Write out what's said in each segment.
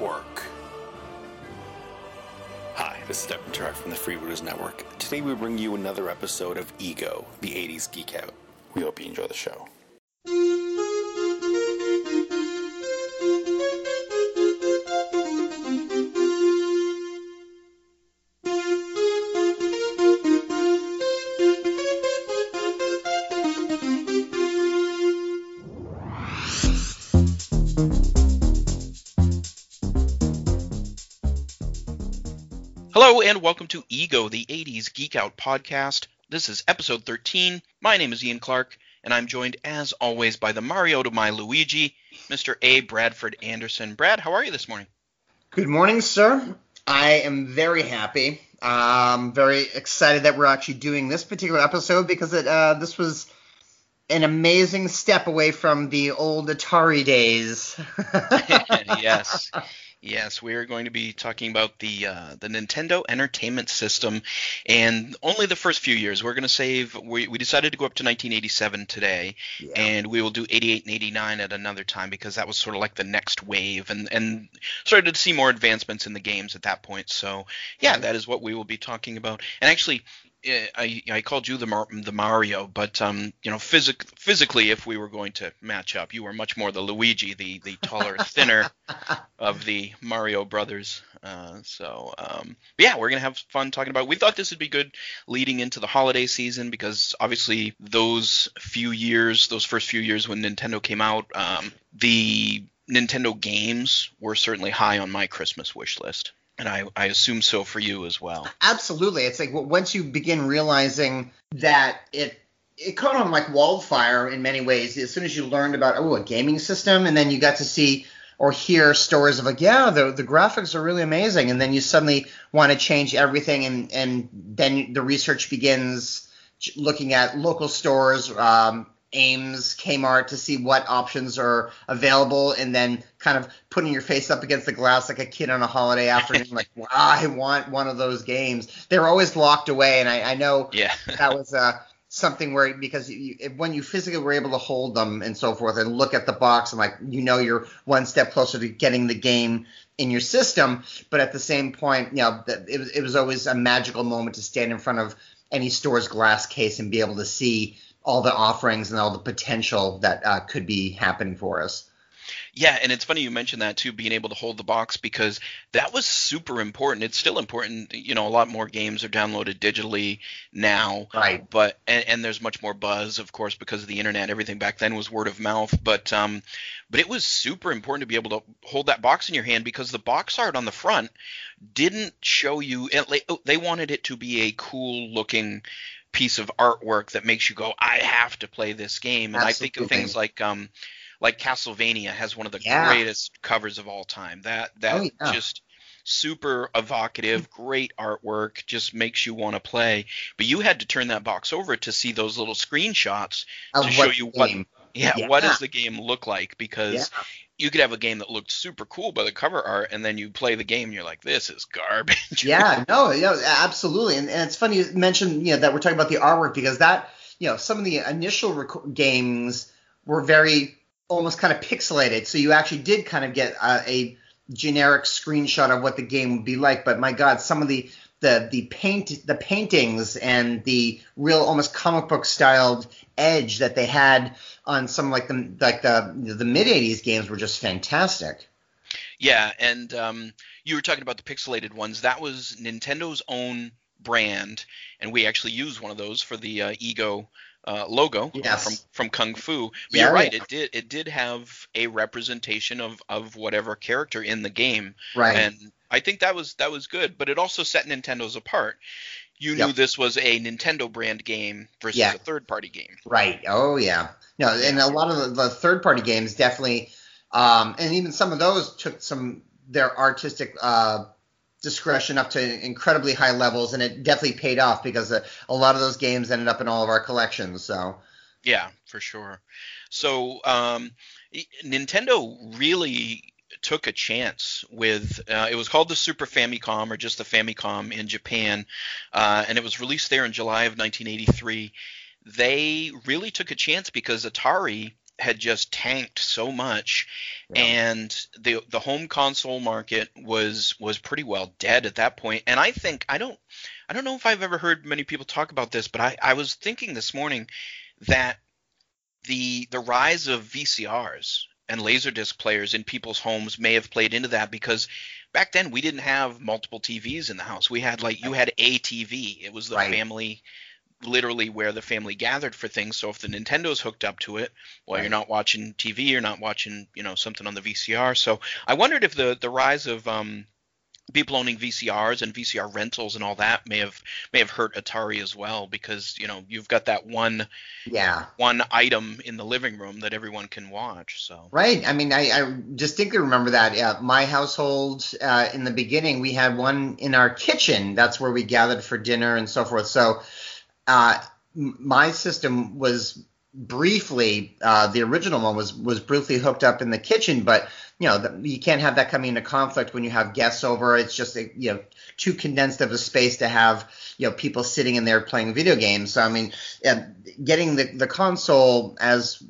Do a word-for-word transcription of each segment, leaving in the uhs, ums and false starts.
Network. Hi, this is Devin Tarr from the Freebooters Network. Today we bring you another episode of Ego, the eighties Geek Out. We hope you enjoy the show. Hello and welcome to Ego, the eighties Geek Out podcast. This is episode thirteen. My name is Ian Clark, and I'm joined, as always, by the Mario to my Luigi, Mister A. Bradford Anderson. Brad, how are you this morning? Good morning, sir. I am very happy. I'm very excited that we're actually doing this particular episode because it, uh, this was an amazing step away from the old Atari days. Yes. Yes, we are going to be talking about the uh, the Nintendo Entertainment System, and only the first few years. We're going to save we, – we decided to go up to nineteen eighty-seven today, yeah. And we will do eighty-eight and eighty-nine at another time because that was sort of like the next wave, and, and started to see more advancements in the games at that point. So, yeah, that is what we will be talking about. And actually – I, I called you the Mar- the Mario, but um, you know, physic- physically, if we were going to match up, you were much more the Luigi, the the taller, thinner of the Mario Brothers. Uh, so um, yeah, we're gonna have fun talking about it. We thought this would be good leading into the holiday season because obviously those few years, those first few years when Nintendo came out, um, the Nintendo games were certainly high on my Christmas wish list. And I, I assume so for you as well. Absolutely. It's like once you begin realizing that it it caught on like wildfire in many ways. As soon as you learned about, oh, a gaming system, and then you got to see or hear stories of like, yeah, the, the graphics are really amazing. And then you suddenly want to change everything. And, and then the research begins looking at local stores, um, Ames, Kmart, to see what options are available, and then kind of putting your face up against the glass like a kid on a holiday afternoon, like, wow, I want one of those games. They were always locked away, and I, I know yeah. that was uh, something where, because you, when you physically were able to hold them and so forth and look at the box and, like, you know, you're one step closer to getting the game in your system, but at the same point, you know, it was, it was always a magical moment to stand in front of any store's glass case and be able to see all the offerings and all the potential that uh, could be happening for us. Yeah, and it's funny you mentioned that too, being able to hold the box, because that was super important. It's still important, you know. A lot more games are downloaded digitally now, right? But and, and there's much more buzz, of course, because of the internet. Everything back then was word of mouth, but um, but it was super important to be able to hold that box in your hand because the box art on the front didn't show you. They wanted it to be a cool looking piece of artwork that makes you go, I have to play this game. And Absolutely. I think of things like um like Castlevania has one of the yeah. greatest covers of all time. That that oh, yeah. just super evocative, great artwork, just makes you want to play. But you had to turn that box over to see those little screenshots of to show you what yeah, yeah what does the game look like, because yeah. you could have a game that looked super cool by the cover art, and then you play the game, and you're like, "This is garbage." Yeah, no, yeah, absolutely. And, and it's funny you mentioned, you know, that we're talking about the artwork because that, you know, some of the initial rec- games were very almost kind of pixelated, so you actually did kind of get uh, a generic screenshot of what the game would be like. But my God, some of the the the paint the paintings and the real almost comic book styled edge that they had on some like the like the the mid eighties games were just fantastic. Yeah, and um, you were talking about the pixelated ones. That was Nintendo's own brand, and we actually used one of those for the uh, Ego uh, logo yes. from from Kung Fu. But yeah, you're right; yeah. it did it did have a representation of of whatever character in the game. Right, and I think that was that was good, but it also set Nintendo's apart. You knew yep. this was a Nintendo brand game versus yeah. a third-party game. Right. Oh, yeah. No, and a lot of the, the third-party games definitely um, – and even some of those took some – their artistic uh, discretion up to incredibly high levels, and it definitely paid off because a, a lot of those games ended up in all of our collections. So yeah, for sure. So um, Nintendo really – took a chance with uh, it was called the Super Famicom or just the Famicom in Japan, uh, and it was released there in July of nineteen eighty-three. They really took a chance because Atari had just tanked so much, yeah. and the the home console market was was pretty well dead at that point. And I think I don't I don't know if I've ever heard many people talk about this, but I, I was thinking this morning that the the rise of V C Rs and Laserdisc players in people's homes may have played into that, because back then we didn't have multiple T Vs in the house. We had like you had a T V. It was the right. family. Literally where the family gathered for things. So if the Nintendo's hooked up to it, well, right. you're not watching T V, you're not watching, you know, something on the V C R. So I wondered if the the rise of um, people owning V C Rs and V C R rentals and all that may have may have hurt Atari as well, because you know you've got that one yeah one item in the living room that everyone can watch. So right. I mean, I, I distinctly remember that. Yeah, my household uh, in the beginning, we had one in our kitchen. That's where we gathered for dinner and so forth. So. Uh, my system was briefly, uh, the original one was, was briefly hooked up in the kitchen, but you know, the, you can't have that coming into conflict when you have guests over. It's just, a, you know, too condensed of a space to have, you know, people sitting in there playing video games. So, I mean, uh, getting the, the console as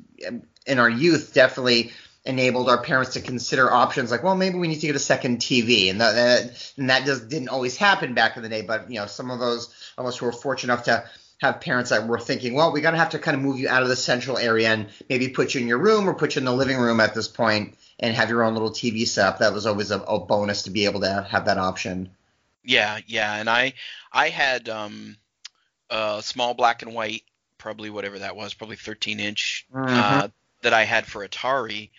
in our youth definitely enabled our parents to consider options like, well, maybe we need to get a second T V. And that, and that just didn't always happen back in the day, but you know, some of those of us who were fortunate enough to have parents that were thinking, well, we're going to have to kind of move you out of the central area and maybe put you in your room or put you in the living room at this point and have your own little T V set up. That was always a, a bonus to be able to have that option. Yeah, yeah. And I I had um, a small black and white, probably whatever that was, probably thirteen inch mm-hmm. uh, that I had for Atari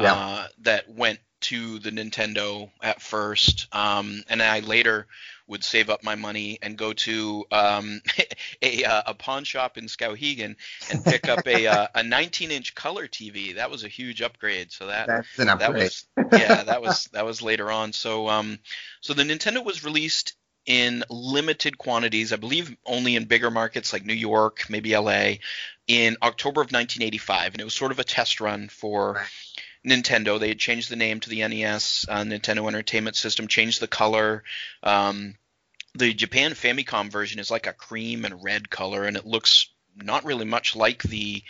yeah. uh, that went to the Nintendo at first. Um, and I later would save up my money and go to um, a, uh, a pawn shop in Skowhegan and pick up a uh, a nineteen inch color T V. That was a huge upgrade. So that That's an upgrade. that was yeah that was that was later on. So um so the Nintendo was released in limited quantities, I believe, only in bigger markets like New York, maybe L A, in October of nineteen eighty-five, and it was sort of a test run for. Right. Nintendo. They had changed the name to the N E S, uh, Nintendo Entertainment System, changed the color. Um, the Japan Famicom version is like a cream and red color, and it looks not really much like the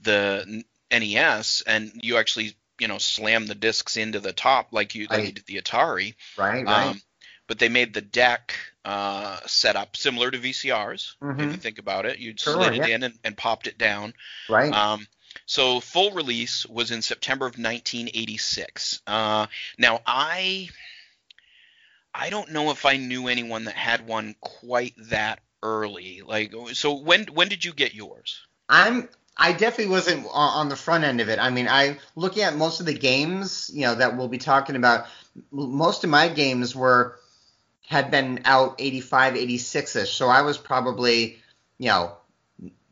the N E S. And you actually, you know, slam the discs into the top like you, right. like you did the Atari. Right, right. Um, but they made the deck uh, set up similar to V C Rs. Mm-hmm. If you think about it, you'd sure, slid it yeah. in and, and popped it down. Right. Um, So full release was in September of nineteen eighty-six. Uh, now, I I don't know if I knew anyone that had one quite that early. Like, so when when did you get yours? I'm I definitely wasn't on the front end of it. I mean, I looking at most of the games, you know, that we'll be talking about. Most of my games were had been out eighty-five, eighty-six ish. So I was probably, you know.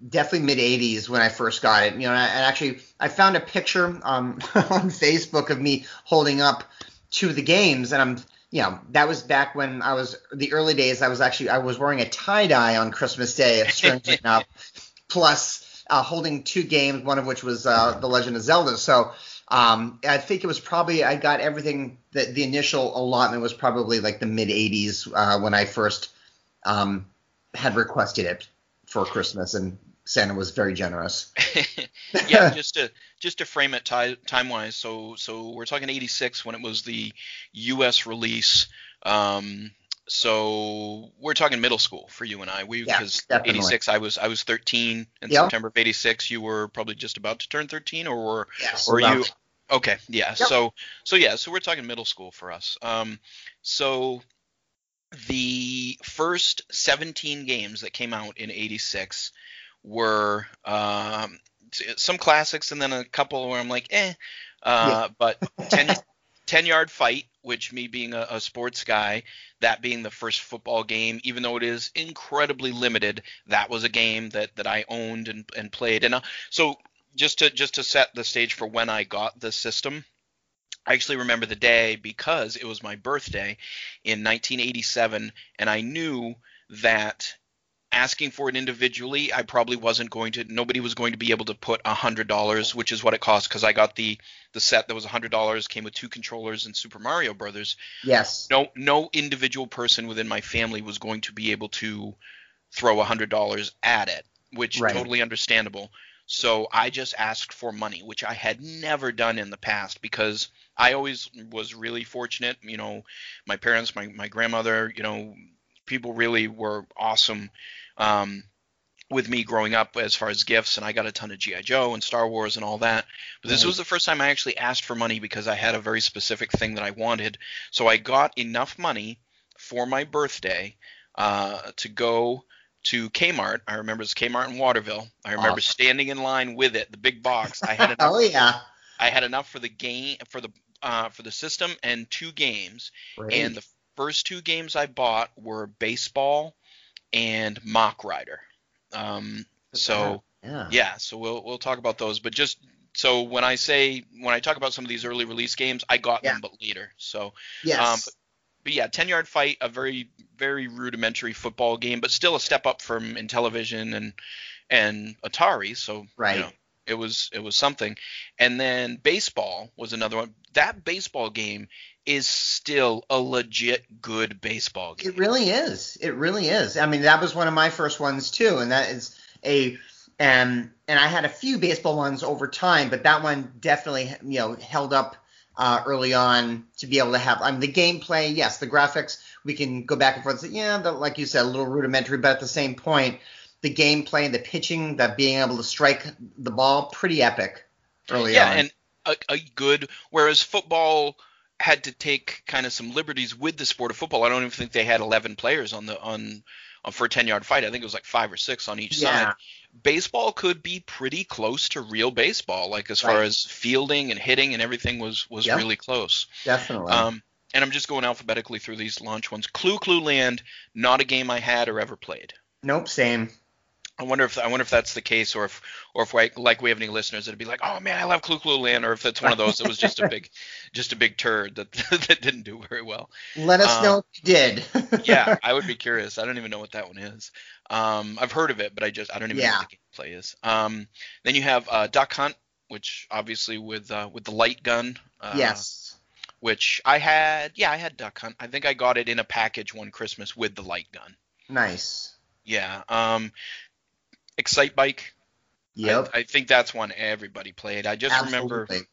Definitely mid eighties when I first got it, you know. And, I, and actually, I found a picture um, on Facebook of me holding up to the games, and I'm, you know, that was back when I was the early days. I was actually I was wearing a tie dye on Christmas Day, strangely enough, plus uh, holding two games, one of which was uh, The Legend of Zelda. So um, I think it was probably I got everything. The, the initial allotment was probably like the mid eighties uh, when I first um, had requested it for Christmas, and Santa was very generous. yeah, just to just to frame it t- time wise, so so we're talking eighty-six when it was the U S release. Um, so we're talking middle school for you and I. We because yeah, eighty-six I was I was thirteen in yep. September of eighty-six. You were probably just about to turn thirteen, or were yes, or about. you okay? Yeah. Yep. So so yeah, so we're talking middle school for us. Um, so. The first seventeen games that came out in eighty-six were um, some classics, and then a couple where I'm like, eh. Uh, yeah. But ten, ten Yard Fight, which me being a, a sports guy, that being the first football game, even though it is incredibly limited, that was a game that, that I owned and, and played. And uh, so just to just to set the stage for when I got the system. I actually remember the day because it was my birthday in nineteen eighty-seven, and I knew that asking for it individually, I probably wasn't going to – nobody was going to be able to put one hundred dollars, which is what it cost, because I got the, the set that was one hundred dollars, came with two controllers and Super Mario Brothers. Yes. No, no individual person within my family was going to be able to throw one hundred dollars at it, which is right. totally understandable. So I just asked for money, which I had never done in the past because I always was really fortunate. You know, my parents, my, my grandmother, you know, people really were awesome um, with me growing up as far as gifts. And I got a ton of G I Joe and Star Wars and all that. But this was the first time I actually asked for money because I had a very specific thing that I wanted. So I got enough money for my birthday uh, to go to Kmart. I remember it was Kmart in Waterville. I remember awesome. standing in line with it, the big box. I had enough, oh yeah. I had enough for the game for the uh, for the system and two games. Great. And the first two games I bought were baseball and Mach Rider. Um, so yeah. yeah, so we'll we'll talk about those. But just so when I say when I talk about some of these early release games, I got yeah. them, but later. So yes. Um, but, But yeah, Ten Yard Fight, a very, very rudimentary football game, but still a step up from Intellivision and and Atari. So right. you know, it was it was something. And then baseball was another one. That baseball game is still a legit good baseball game. It really is. It really is. I mean, that was one of my first ones too, and that is a um, and I had a few baseball ones over time, but that one definitely you know held up. Uh, early on to be able to have, I mean, the gameplay, yes, the graphics, we can go back and forth and say, yeah, but like you said, a little rudimentary, but at the same point, the gameplay, the pitching, that being able to strike the ball, pretty epic early yeah, on. Yeah, and a, a good, whereas football had to take kind of some liberties with the sport of football. I don't even think they had eleven players on the, on, on for a ten yard fight. I think it was like five or six on each yeah. side. Baseball could be pretty close to real baseball, like as right. far as fielding and hitting and everything was was yep. really close. Definitely. Um, and I'm just going alphabetically through these launch ones. Clue Clue Land, not a game I had or ever played. Nope, same. I wonder if I wonder if that's the case, or if or if we, like we have any listeners that'd be like, oh man, I love Clue Clue Land, or if it's one of those that was just a big just a big turd that that didn't do very well. Let us um, know if you did. Yeah, I would be curious. I don't even know what that one is. Um, I've heard of it, but I just I don't even yeah. know what the gameplay is. Um, then you have uh, Duck Hunt, which obviously with uh, with the light gun. Uh, yes. Which I had, yeah, I had Duck Hunt. I think I got it in a package one Christmas with the light gun. Nice. Yeah. Um, Excite Bike. Yep. I, I think that's one everybody played. I just Absolutely. remember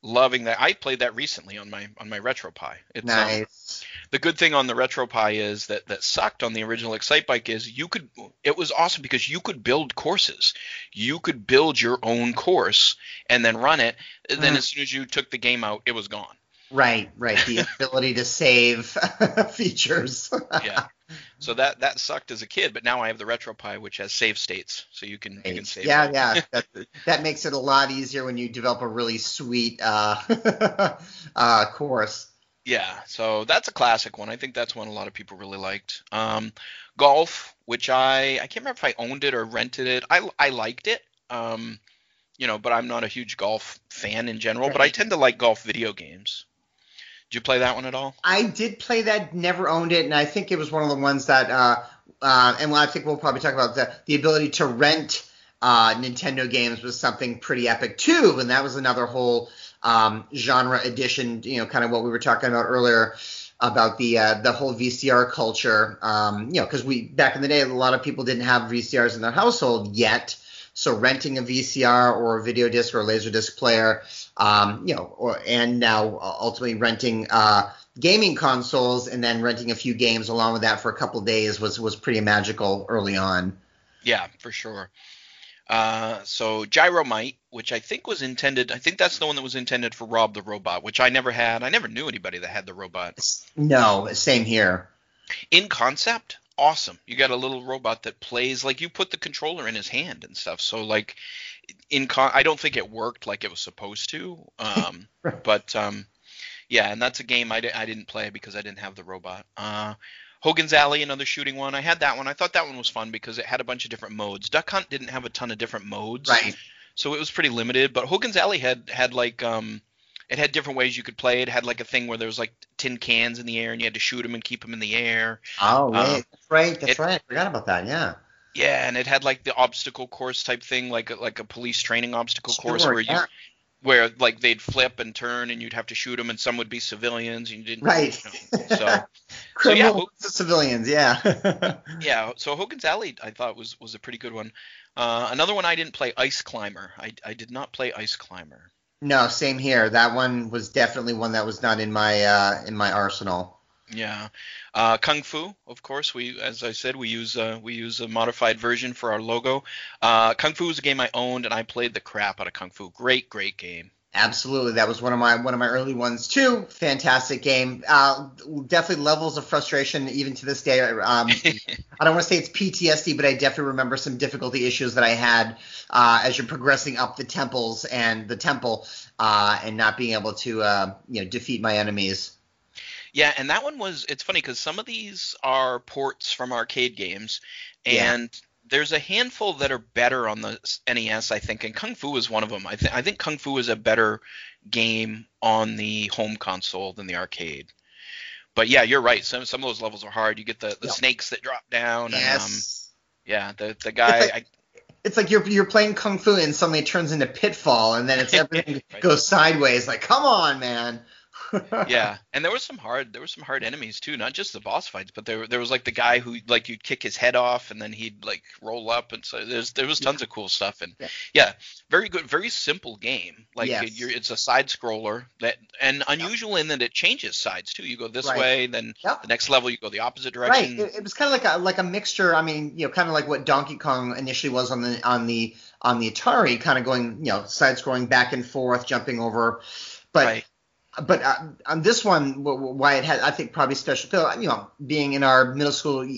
loving that. I played that recently on my on my RetroPie. It's, nice. Um, the good thing on the RetroPie is that that sucked on the original Excite Bike is you could it was awesome because you could build courses. You could build your own course and then run it. And then mm. as soon as you took the game out, it was gone. Right, right. The ability to save features. Yeah. So that, that sucked as a kid, but now I have the RetroPie, which has save states, so you can, right. you can save. Yeah, yeah, that, that makes it a lot easier when you develop a really sweet uh, uh, course. Yeah, so that's a classic one. I think that's one a lot of people really liked. Um, golf, which I I can't remember if I owned it or rented it. I I liked it, um, you know, but I'm not a huge golf fan in general. Right. But I tend to like golf video games. Did you play that one at all? I did play that, never owned it, and I think it was one of the ones that uh, – uh, and I think we'll probably talk about the, the ability to rent uh, Nintendo games was something pretty epic too, and that was another whole um, genre addition, you know, kind of what we were talking about earlier about the uh, the whole V C R culture, um, you know, because we – back in the day, a lot of people didn't have V C Rs in their household yet. So renting a V C R or a video disc or a laser disc player, um, you know, or, and now ultimately renting uh, gaming consoles and then renting a few games along with that for a couple of days was was pretty magical early on. Yeah, for sure. Uh, so Gyromite, which I think was intended, I think that's the one that was intended for Rob the Robot, which I never had. I never knew anybody that had the robot. No, same here. In concept. Awesome. You got a little robot that plays like you put the controller in his hand and stuff. So like in con- I don't think it worked like it was supposed to. Um, right. But um, yeah, and that's a game I, di- I didn't play because I didn't have the robot. Uh, Hogan's Alley, another shooting one. I had that one. I thought that one was fun because it had a bunch of different modes. Duck Hunt didn't have a ton of different modes. Right. So it was pretty limited. But Hogan's Alley had had like um, it had different ways you could play. It had like a thing where there was like tin cans in the air and you had to shoot them and keep them in the air. Oh, right. Um, that's right. That's it, right. I forgot about that. Yeah. Yeah. And it had like the obstacle course type thing, like a, like a police training obstacle sure, course where yeah. you, where like they'd flip and turn and you'd have to shoot them and some would be civilians and you didn't. Right. You know, so So yeah, Ho- civilians, yeah. Yeah, so Hogan's Alley I thought was, was a pretty good one. Uh, another one I didn't play, Ice Climber. I, I did not play Ice Climber. No, same here. That one was definitely one that was not in my uh, in my arsenal. Yeah, uh, Kung Fu, of course. We, as I said, we use uh, we use a modified version for our logo. Uh, Kung Fu was a game I owned, and I played the crap out of Kung Fu. Great, great game. Absolutely, that was one of my one of my early ones too. Fantastic game. Uh, definitely levels of frustration even to this day. Um, I don't want to say it's P T S D, but I definitely remember some difficulty issues that I had uh, as you're progressing up the temples and the temple, uh, and not being able to uh, you know defeat my enemies. Yeah, and that one was. It's funny because some of these are ports from arcade games, and. Yeah. There's a handful that are better on the N E S, I think, and Kung Fu is one of them. I, th- I think Kung Fu is a better game on the home console than the arcade. But, yeah, you're right. Some some of those levels are hard. You get the, the yeah. snakes that drop down. Yes. And, um, yeah, the, the guy it's – like, I, it's like you're you're playing Kung Fu and suddenly it turns into Pitfall, and then it's everything right. goes sideways. Like, come on, man. Yeah, and there was some hard there were some hard enemies too, not just the boss fights, but there there was like the guy who like you'd kick his head off and then he'd like roll up, and so there's there was tons yeah. of cool stuff. And yeah. yeah, very good, very simple game. Like yes. it, you're, it's a side scroller that and unusual yep. in that it changes sides too. You go this right. way, then yep. the next level you go the opposite direction. Right. It, it was kind of like a like a mixture. I mean, you know, kind of like what Donkey Kong initially was on the on the on the Atari, kind of going you know side scrolling back and forth, jumping over, but. Right. But uh, on this one, why it had, I think, probably special appeal, you know, being in our middle school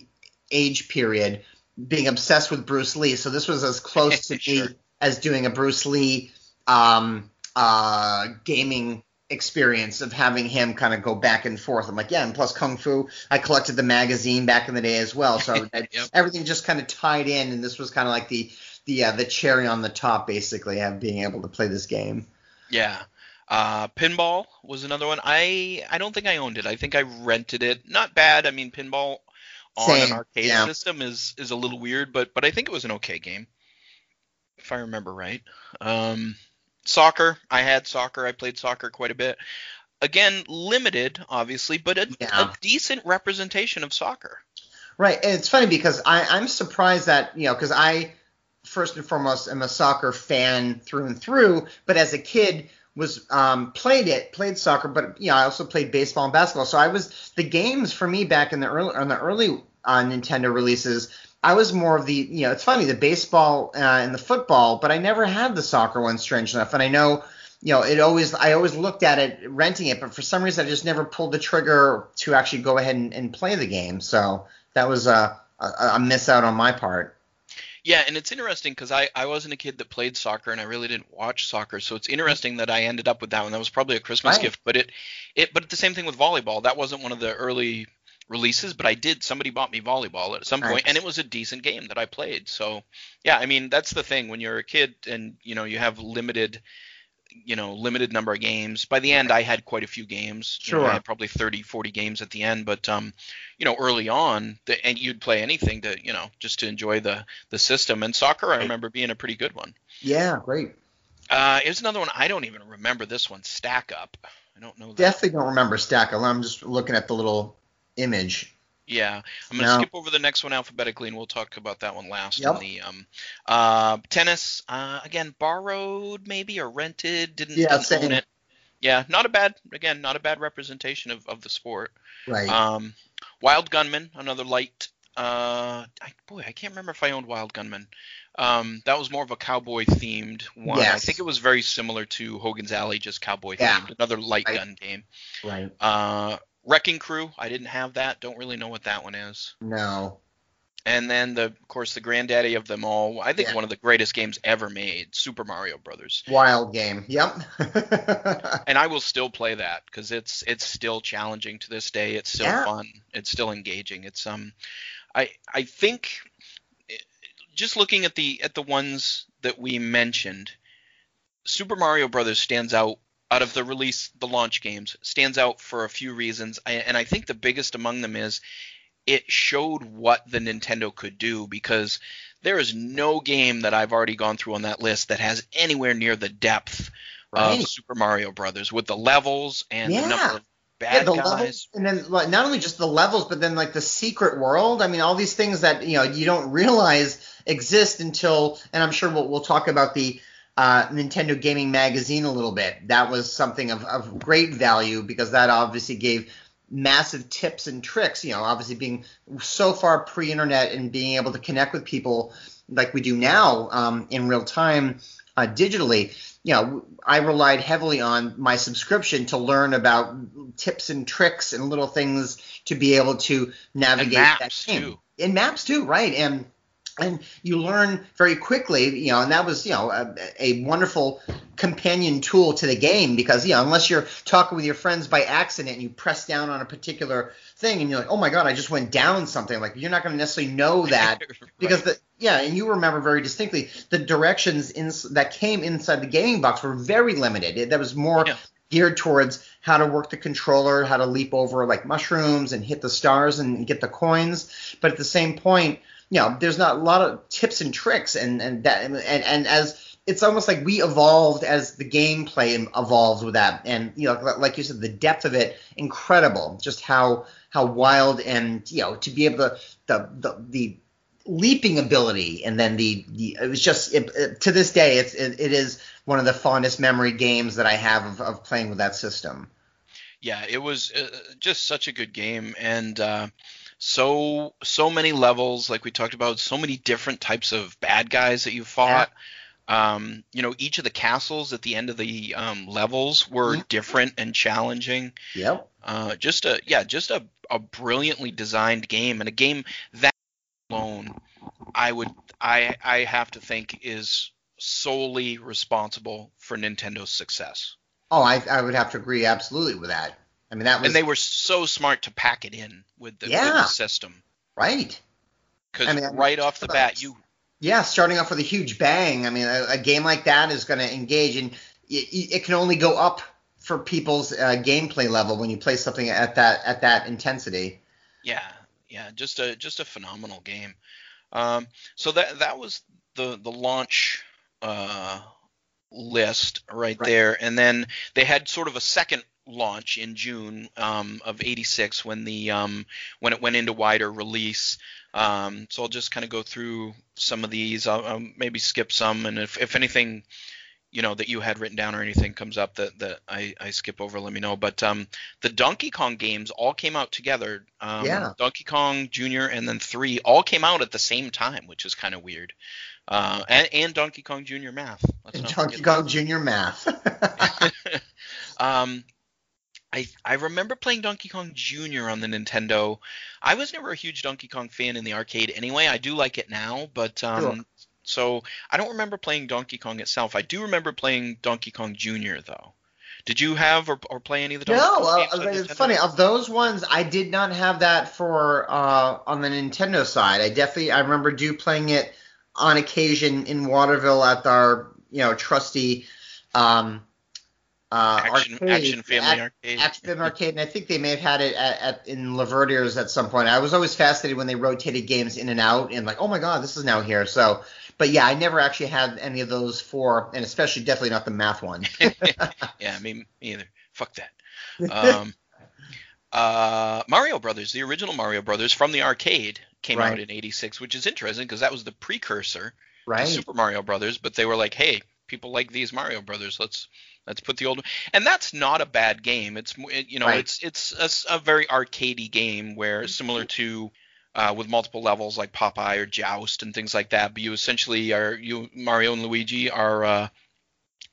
age period, being obsessed with Bruce Lee. So this was as close to sure. me as doing a Bruce Lee um, uh, gaming experience of having him kind of go back and forth. I'm like, yeah, and plus Kung Fu, I collected the magazine back in the day as well. So I, yep. everything just kind of tied in, and this was kind of like the the, uh, the cherry on the top, basically, of being able to play this game. Yeah. Uh, pinball was another one. I, I don't think I owned it. I think I rented it. Not bad. I mean, pinball on Same. an arcade yeah. system is, is a little weird, but but I think it was an okay game, if I remember right. Um, soccer. I had soccer. I played soccer quite a bit. Again, limited, obviously, but a, yeah. a decent representation of soccer. Right. And it's funny because I, I'm surprised that, you know, because I, first and foremost, am a soccer fan through and through, but as a kid – was um, played it, played soccer, but you know I also played baseball and basketball. So I was the games for me back in the early on the early uh, Nintendo releases. I was more of the you know it's funny the baseball uh, and the football, but I never had the soccer one. Strange enough, and I know you know it always I always looked at it renting it, but for some reason I just never pulled the trigger to actually go ahead and, and play the game. So that was a, a, a miss out on my part. Yeah, and it's interesting because I, I wasn't a kid that played soccer and I really didn't watch soccer, so it's interesting that I ended up with that one. That was probably a Christmas right. gift, but it it but the same thing with volleyball. That wasn't one of the early releases, but I did. Somebody bought me volleyball at some point, right. and it was a decent game that I played. So yeah, I mean that's the thing when you're a kid and you know you have limited, you know limited number of games. By the end, I had quite a few games. Sure, you know, I had probably thirty, forty games at the end, but um, you know, early on, the, and you'd play anything to, you know, just to enjoy the the system. And soccer, I remember being a pretty good one. Yeah, great. Uh, here's another one. I don't even remember this one. Stack Up. I don't know. That. Definitely don't remember Stack Up. I'm just looking at the little image. Yeah, I'm gonna no. skip over the next one alphabetically, and we'll talk about that one last. Yep. In the um, uh, tennis uh, again, borrowed maybe or rented, didn't, yeah, didn't same. own it. Yeah, not a bad again, not a bad representation of, of the sport. Right. Um, Wild Gunman, another light. Uh, I, boy, I can't remember if I owned Wild Gunman. Um, that was more of a cowboy themed one. Yes. I think it was very similar to Hogan's Alley, just cowboy themed. Yeah. Another light right. gun game. Right. Uh. Wrecking Crew, I didn't have that. Don't really know what that one is. No. And then, the, of course, the granddaddy of them all. I think yeah. one of the greatest games ever made, Super Mario Brothers. Wild game. Yep. And I will still play that because it's it's still challenging to this day. It's still yeah. fun. It's still engaging. It's um, I I think just looking at the at the ones that we mentioned, Super Mario Brothers stands out. Out of the release, the launch games, stands out for a few reasons, I, and I think the biggest among them is it showed what the Nintendo could do, because there is no game that I've already gone through on that list that has anywhere near the depth right. of Super Mario Brothers, with the levels and yeah. the number of bad yeah, the guys. Levels, and then like, not only just the levels, but then like the secret world. I mean, all these things that, you know, you don't realize exist until, and I'm sure we'll, we'll talk about the uh, Nintendo Gaming Magazine a little bit. That was something of, of great value because that obviously gave massive tips and tricks, you know, obviously being so far pre-internet and being able to connect with people like we do now um, in real time uh, digitally. You know, I relied heavily on my subscription to learn about tips and tricks and little things to be able to navigate that game. And maps too, right? And and you learn very quickly, you know, and that was, you know, a, a wonderful companion tool to the game because, you know, unless you're talking with your friends by accident and you press down on a particular thing and you're like, oh my God, I just went down something. Like, you're not going to necessarily know that right. because the, yeah, and you remember very distinctly the directions in, that came inside the gaming box were very limited. It, that was more yeah. geared towards how to work the controller, how to leap over like mushrooms and hit the stars and get the coins. But at the same point, you know, there's not a lot of tips and tricks and, and that, and, and as it's almost like we evolved as the gameplay evolved with that. And, you know, like you said, the depth of it, incredible, just how, how wild and, you know, to be able to, the, the, the leaping ability. And then the, the it was just, it, it, to this day, it's, it, it is one of the fondest memory games that I have of, of playing with that system. Yeah, it was uh, just such a good game. And, uh, So, so many levels, like we talked about, so many different types of bad guys that you fought. Yeah. Um, you know, each of the castles at the end of the um, levels were mm-hmm. different and challenging. Yeah. Uh, just a, yeah, just a, a brilliantly designed game, and a game that alone, I would, I, I have to think is solely responsible for Nintendo's success. Oh, I, I would have to agree absolutely with that. I mean, that was, and they were so smart to pack it in with the, yeah, with the system. Right. Because I mean, right off the bat, you... Yeah, starting off with a huge bang. I mean, a, a game like that is going to engage, and it, it can only go up for people's uh, gameplay level when you play something at that at that intensity. Yeah, yeah, just a just a phenomenal game. Um, so that that was the the launch uh, list right, right there, and then they had sort of a second launch in June um, of eighty-six when the um, when it went into wider release. Um, so I'll just kind of go through some of these. I'll, I'll maybe skip some, and if, if anything, you know, that you had written down or anything comes up that that I, I skip over, let me know. But um, the Donkey Kong games all came out together. Um, yeah. Donkey Kong Junior and then three all came out at the same time, which is kind of weird. Uh, and, and Donkey Kong Junior Math. Let's and Donkey Kong that. Junior Math. um. I, I remember playing Donkey Kong Junior on the Nintendo. I was never a huge Donkey Kong fan in the arcade anyway. I do like it now, but um, sure. so I don't remember playing Donkey Kong itself. I do remember playing Donkey Kong Junior, though. Did you have or, or play any of the Donkey no, Kong games? No, uh, it's Nintendo? Funny. Of those ones, I did not have that for uh, on the Nintendo side. I definitely – I remember do playing it on occasion in Waterville at our, you know, trusty um, – Uh, Action, arcade, Action Family Arcade. Action Family Arcade, and I think they may have had it at, at in Laverdier's at some point. I was always fascinated when they rotated games in and out, and like, oh my God, this is now here. So, but yeah, I never actually had any of those four, and especially definitely not the math one. Yeah, I mean, me either. Fuck that. Um, uh, Mario Brothers, the original Mario Brothers from the arcade, came right. out in eighty-six, which is interesting because that was the precursor right. to Super Mario Brothers. But they were like, hey, people like these Mario Brothers, let's let's put the old one. And that's not a bad game. It's you know right. it's it's a, a very arcadey game where similar to uh, with multiple levels like Popeye or Joust and things like that. But you essentially are you Mario and Luigi are uh,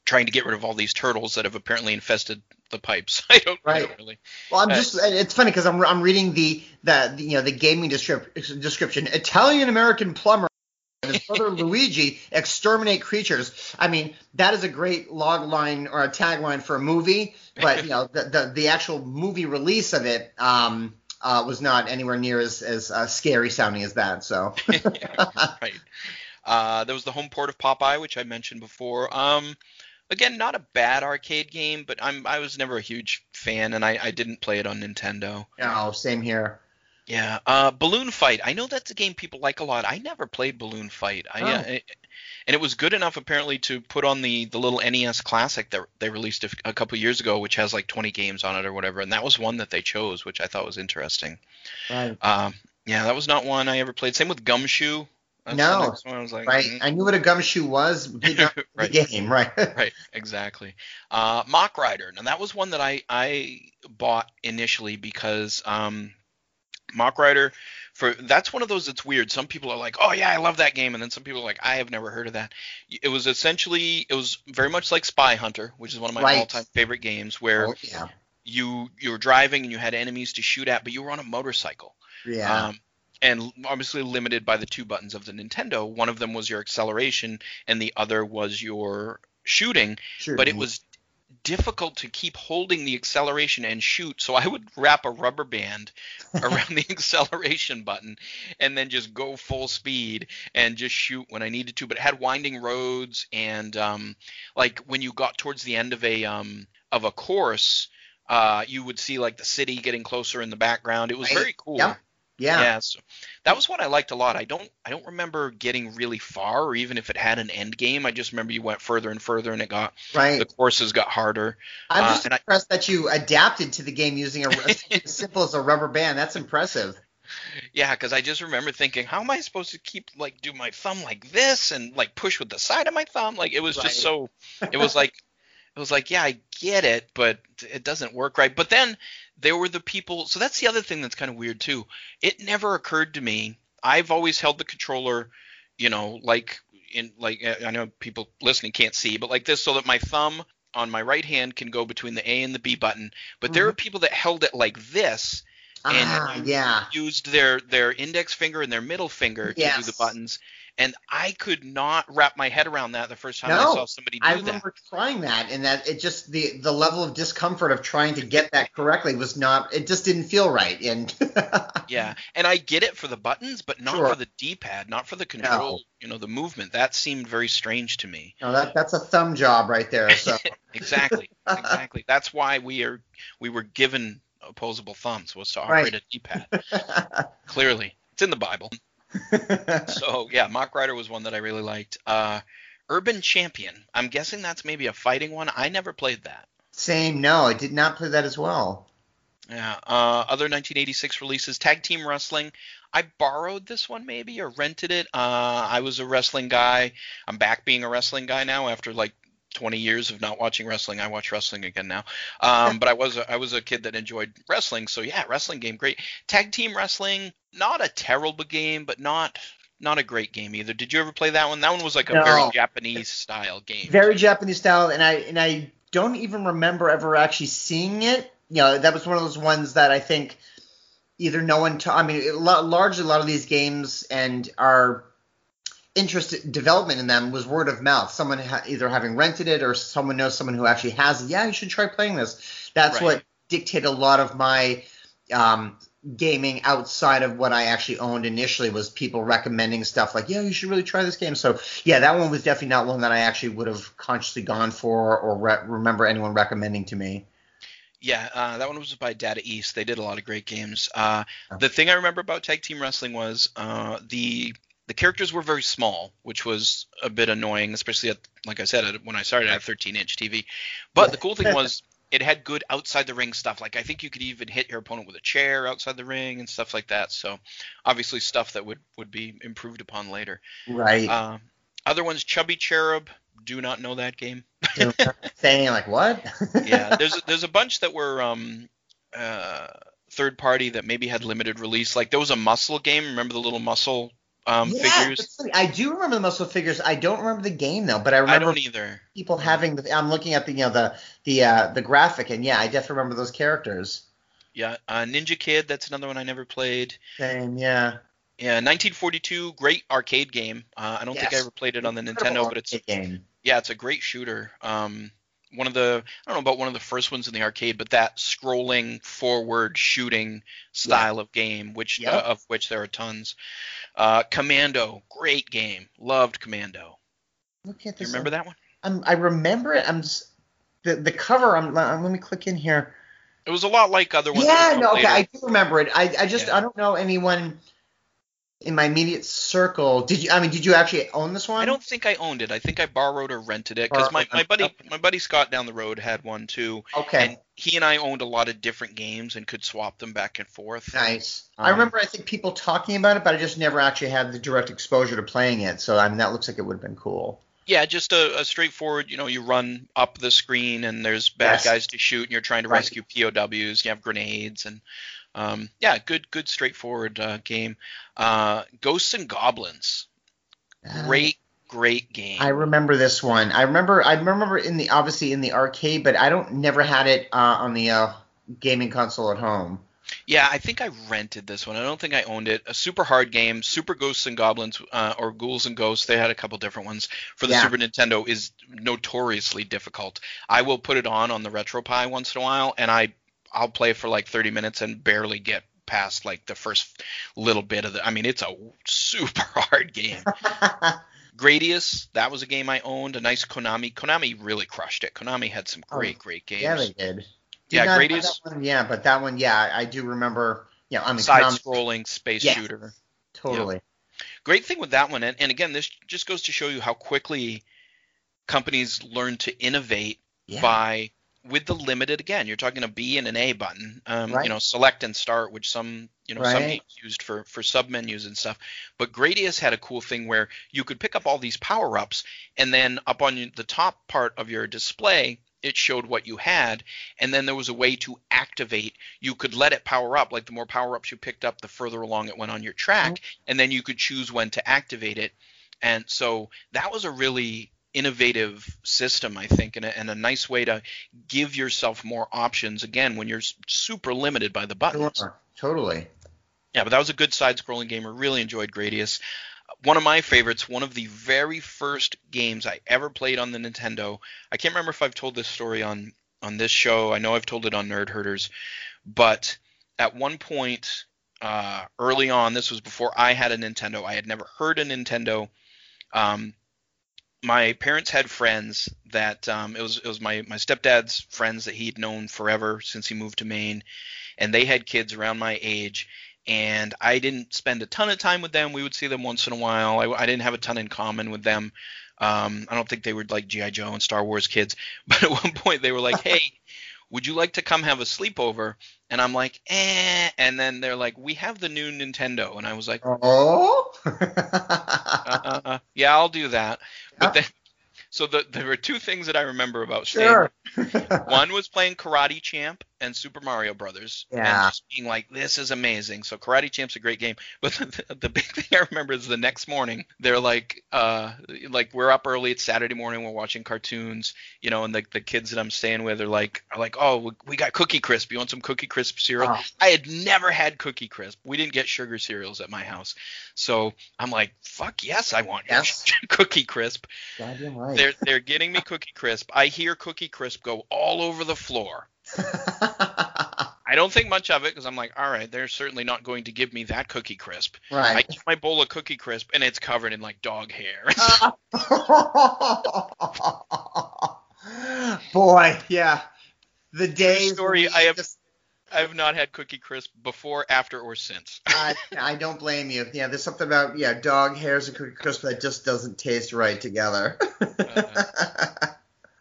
trying to get rid of all these turtles that have apparently infested the pipes. I don't, right. I don't really. Well, I'm uh, just it's funny because I'm I'm reading the the you know the gaming descrip- description Italian American plumber. And his brother Luigi exterminate creatures. I mean, that is a great log line or a tagline for a movie, but you know, the the, the actual movie release of it um, uh, was not anywhere near as as uh, scary sounding as that. So, right. Uh, there was the home port of Popeye, which I mentioned before. Um, again, not a bad arcade game, but I'm I was never a huge fan, and I, I didn't play it on Nintendo. Oh, same here. Yeah, uh, Balloon Fight. I know that's a game people like a lot. I never played Balloon Fight. I, oh. uh, it, and it was good enough, apparently, to put on the, the little N E S Classic that they released a, a couple years ago, which has like twenty games on it or whatever. And that was one that they chose, which I thought was interesting. Right. Um, yeah, that was not one I ever played. Same with Gumshoe. That's no, the next one. I was like, right. Mm-hmm. I knew what a gumshoe was. Did not right. The game, right? Right, exactly. Uh, Mach Rider. Now that was one that I I bought initially because um, Mach Rider for that's one of those that's weird. Some people are like, oh yeah, I love that game, and then some people are like, I have never heard of that. It was essentially it was very much like Spy Hunter, which is one of my right. all time favorite games, where oh, yeah. you you were driving and you had enemies to shoot at, but you were on a motorcycle. Yeah. Um, And obviously limited by the two buttons of the Nintendo. One of them was your acceleration and the other was your shooting. Sure. But it was difficult to keep holding the acceleration and shoot. So I would wrap a rubber band around the acceleration button and then just go full speed and just shoot when I needed to. But it had winding roads and um, like when you got towards the end of a um, of a course, uh, you would see like the city getting closer in the background. It was very cool. Yeah. Yeah, yeah so that was one I liked a lot. I don't I don't remember getting really far or even if it had an end game. I just remember you went further and further and it got right. the courses got harder. I'm uh, just impressed I, that you adapted to the game using a, as simple as a rubber band. That's impressive. Yeah, because I just remember thinking, how am I supposed to keep like do my thumb like this and like push with the side of my thumb? Like it was right. just so it was like it was like, yeah, I get it, but it doesn't work right. But then there were the people – so that's the other thing that's kind of weird too. It never occurred to me – I've always held the controller, you know, like in like I know people listening can't see, but like this so that my thumb on my right hand can go between the A and the B button. But mm-hmm. there are people that held it like this and ah, yeah. used their, their index finger and their middle finger yes. to do the buttons. And I could not wrap my head around that the first time no, I saw somebody do that. I remember that. trying that, and that it just the, the level of discomfort of trying to get that correctly was not – it just didn't feel right. And yeah, and I get it for the buttons, but not sure. for the D-pad, not for the control, no. you know, the movement. That seemed very strange to me. No, that that's a thumb job right there. So exactly, exactly. That's why we are we were given opposable thumbs was to operate right. a D-pad. Clearly. It's in the Bible. So yeah, Mach Rider was one that I really liked. Uh, Urban Champion. I'm guessing that's maybe a fighting one. I never played that. Same. No, I did not play that as well. Yeah. Uh, other nineteen eighty-six releases. Tag Team Wrestling. I borrowed this one maybe or rented it. Uh, I was a wrestling guy. I'm back being a wrestling guy now after like twenty years of not watching wrestling. I watch wrestling again now. Um, but I was a, I was a kid that enjoyed wrestling. So yeah, wrestling game, great. Tag Team Wrestling, not a terrible game, but not not a great game either. Did you ever play that one? That one was like a no. very Japanese style game. Very Japanese style, and I and I don't even remember ever actually seeing it. You know, that was one of those ones that I think either no one. Ta- I mean, it, largely a lot of these games and are. Interest development in them was word of mouth. Someone ha- either having rented it or someone knows someone who actually has it. Yeah, you should try playing this. That's right. what dictated a lot of my um, gaming outside of what I actually owned initially was people recommending stuff like, yeah, you should really try this game. So, yeah, that one was definitely not one that I actually would have consciously gone for or re- remember anyone recommending to me. Yeah, uh, that one was by Data East. They did a lot of great games. Uh, oh. The thing I remember about Tag Team Wrestling was uh, the – the characters were very small, which was a bit annoying, especially at, like I said, when I started, I had a thirteen-inch T V. But the cool thing was it had good outside-the-ring stuff. Like I think you could even hit your opponent with a chair outside the ring and stuff like that. So obviously stuff that would, would be improved upon later. Right. Uh, other ones, Chubby Cherub. Do not know that game. Saying like what? Yeah, there's there's a bunch that were um, – uh, third party that maybe had limited release. Like there was a Muscle game. Remember the little Muscle – Um, yeah, figures. I do remember the Muscle figures. I don't remember the game though, but I remember I don't either. people having. The, I'm looking at the you know the the uh, the graphic, and yeah, I definitely remember those characters. Yeah, uh, Ninja Kid. That's another one I never played. Same, yeah. Yeah, nineteen forty-two, great arcade game. Uh, I don't yes. think I ever played it on the Incredible Nintendo, but it's game. yeah, it's a great shooter. Um, one of the I don't know about one of the first ones in the arcade, but that scrolling forward shooting style yeah. of game, which yep. uh, of which there are tons. Uh, Commando, great game, loved Commando. Look at this. You remember one. that one? I'm, I remember it. I'm just, the the cover. I'm, I'm let me click in here. It was a lot like other ones. Yeah, no, okay, I do remember it. I, I just yeah. I don't know anyone in my immediate circle. Did you? I mean, did you actually own this one? I don't think I owned it. I think I borrowed or rented it because my, my buddy my buddy Scott down the road had one too. Okay. And he and I owned a lot of different games and could swap them back and forth. Nice. Um, I remember I think people talking about it, but I just never actually had the direct exposure to playing it. So I mean, that looks like it would have been cool. Yeah, just a, a straightforward, you know, you run up the screen and there's bad yes. guys to shoot and you're trying to right. rescue P O Ws. You have grenades and, um, yeah, good, good, straightforward uh, game. Uh, Ghosts and Goblins, great, great game. I remember this one. I remember, I remember in the obviously in the arcade, but I don't never had it uh, on the uh, gaming console at home. Yeah, I think I rented this one. I don't think I owned it. A super hard game, Super Ghosts and Goblins, uh, or Ghouls and Ghosts. They had a couple different ones for the yeah. Super Nintendo. Is notoriously difficult. I will put it on on the RetroPie once in a while, and I I'll play for like thirty minutes and barely get past like the first little bit of the. I mean, it's a super hard game. Gradius, that was a game I owned. A nice Konami. Konami really crushed it. Konami had some great, oh, great games. Yeah, they did. Did yeah, Gradius. One, yeah, but that one, yeah, I do remember. Yeah, on the side-scrolling space yeah, shooter. Totally. Yeah. Great thing with that one, and, and again, this just goes to show you how quickly companies learn to innovate yeah. by with the limited. Again, you're talking a B and an A button. Um, right. You know, select and start, which some you know right. some games used for for submenus and stuff. But Gradius had a cool thing where you could pick up all these power-ups, and then up on the top part of your display. It showed what you had, and then there was a way to activate. You could let it power up. Like the more power-ups you picked up, the further along it went on your track, mm-hmm. and then you could choose when to activate it. And so that was a really innovative system, I think, and a, and a nice way to give yourself more options, again, when you're super limited by the buttons. Sure. Totally. Yeah, but that was a good side-scrolling game. I really enjoyed Gradius. One of my favorites, one of the very first games I ever played on the Nintendo. I can't remember if I've told this story on, on this show. I know I've told it on Nerd Herders. But at one point uh, early on, this was before I had a Nintendo. I had never heard a Nintendo. Um, my parents had friends that um, – it was it was my, my stepdad's friends that he'd known forever since he moved to Maine. And they had kids around my age. And I didn't spend a ton of time with them. We would see them once in a while. I, I didn't have a ton in common with them. Um, I don't think they were like G I. Joe and Star Wars kids. But at one point they were like, hey, would you like to come have a sleepover? And I'm like, eh. And then they're like, we have the new Nintendo. And I was like, oh, uh, uh, yeah, I'll do that. But then, so the, there were two things that I remember about staying. Sure. One was playing Karate Champ and Super Mario Brothers, yeah. and just being like, "This is amazing." So Karate Champ's a great game, but the, the big thing I remember is the next morning they're like, uh, "Like we're up early. It's Saturday morning. We're watching cartoons, you know." And the the kids that I'm staying with are like, "Are like, oh, we, we got Cookie Crisp. You want some Cookie Crisp cereal?" Oh. I had never had Cookie Crisp. We didn't get sugar cereals at my house, so I'm like, "Fuck yes, I want yes. Cookie Crisp." God, you're right. They're they're getting me Cookie Crisp. I hear Cookie Crisp go all over the floor. I don't think much of it because I'm like, all right, they're certainly not going to give me that Cookie Crisp. Right. I get my bowl of Cookie Crisp and it's covered in like dog hair. Boy, yeah. The days. Story. I have. Just... I have not had Cookie Crisp before, after, or since. I, I don't blame you. Yeah, there's something about yeah, dog hairs and Cookie Crisp that just doesn't taste right together. uh,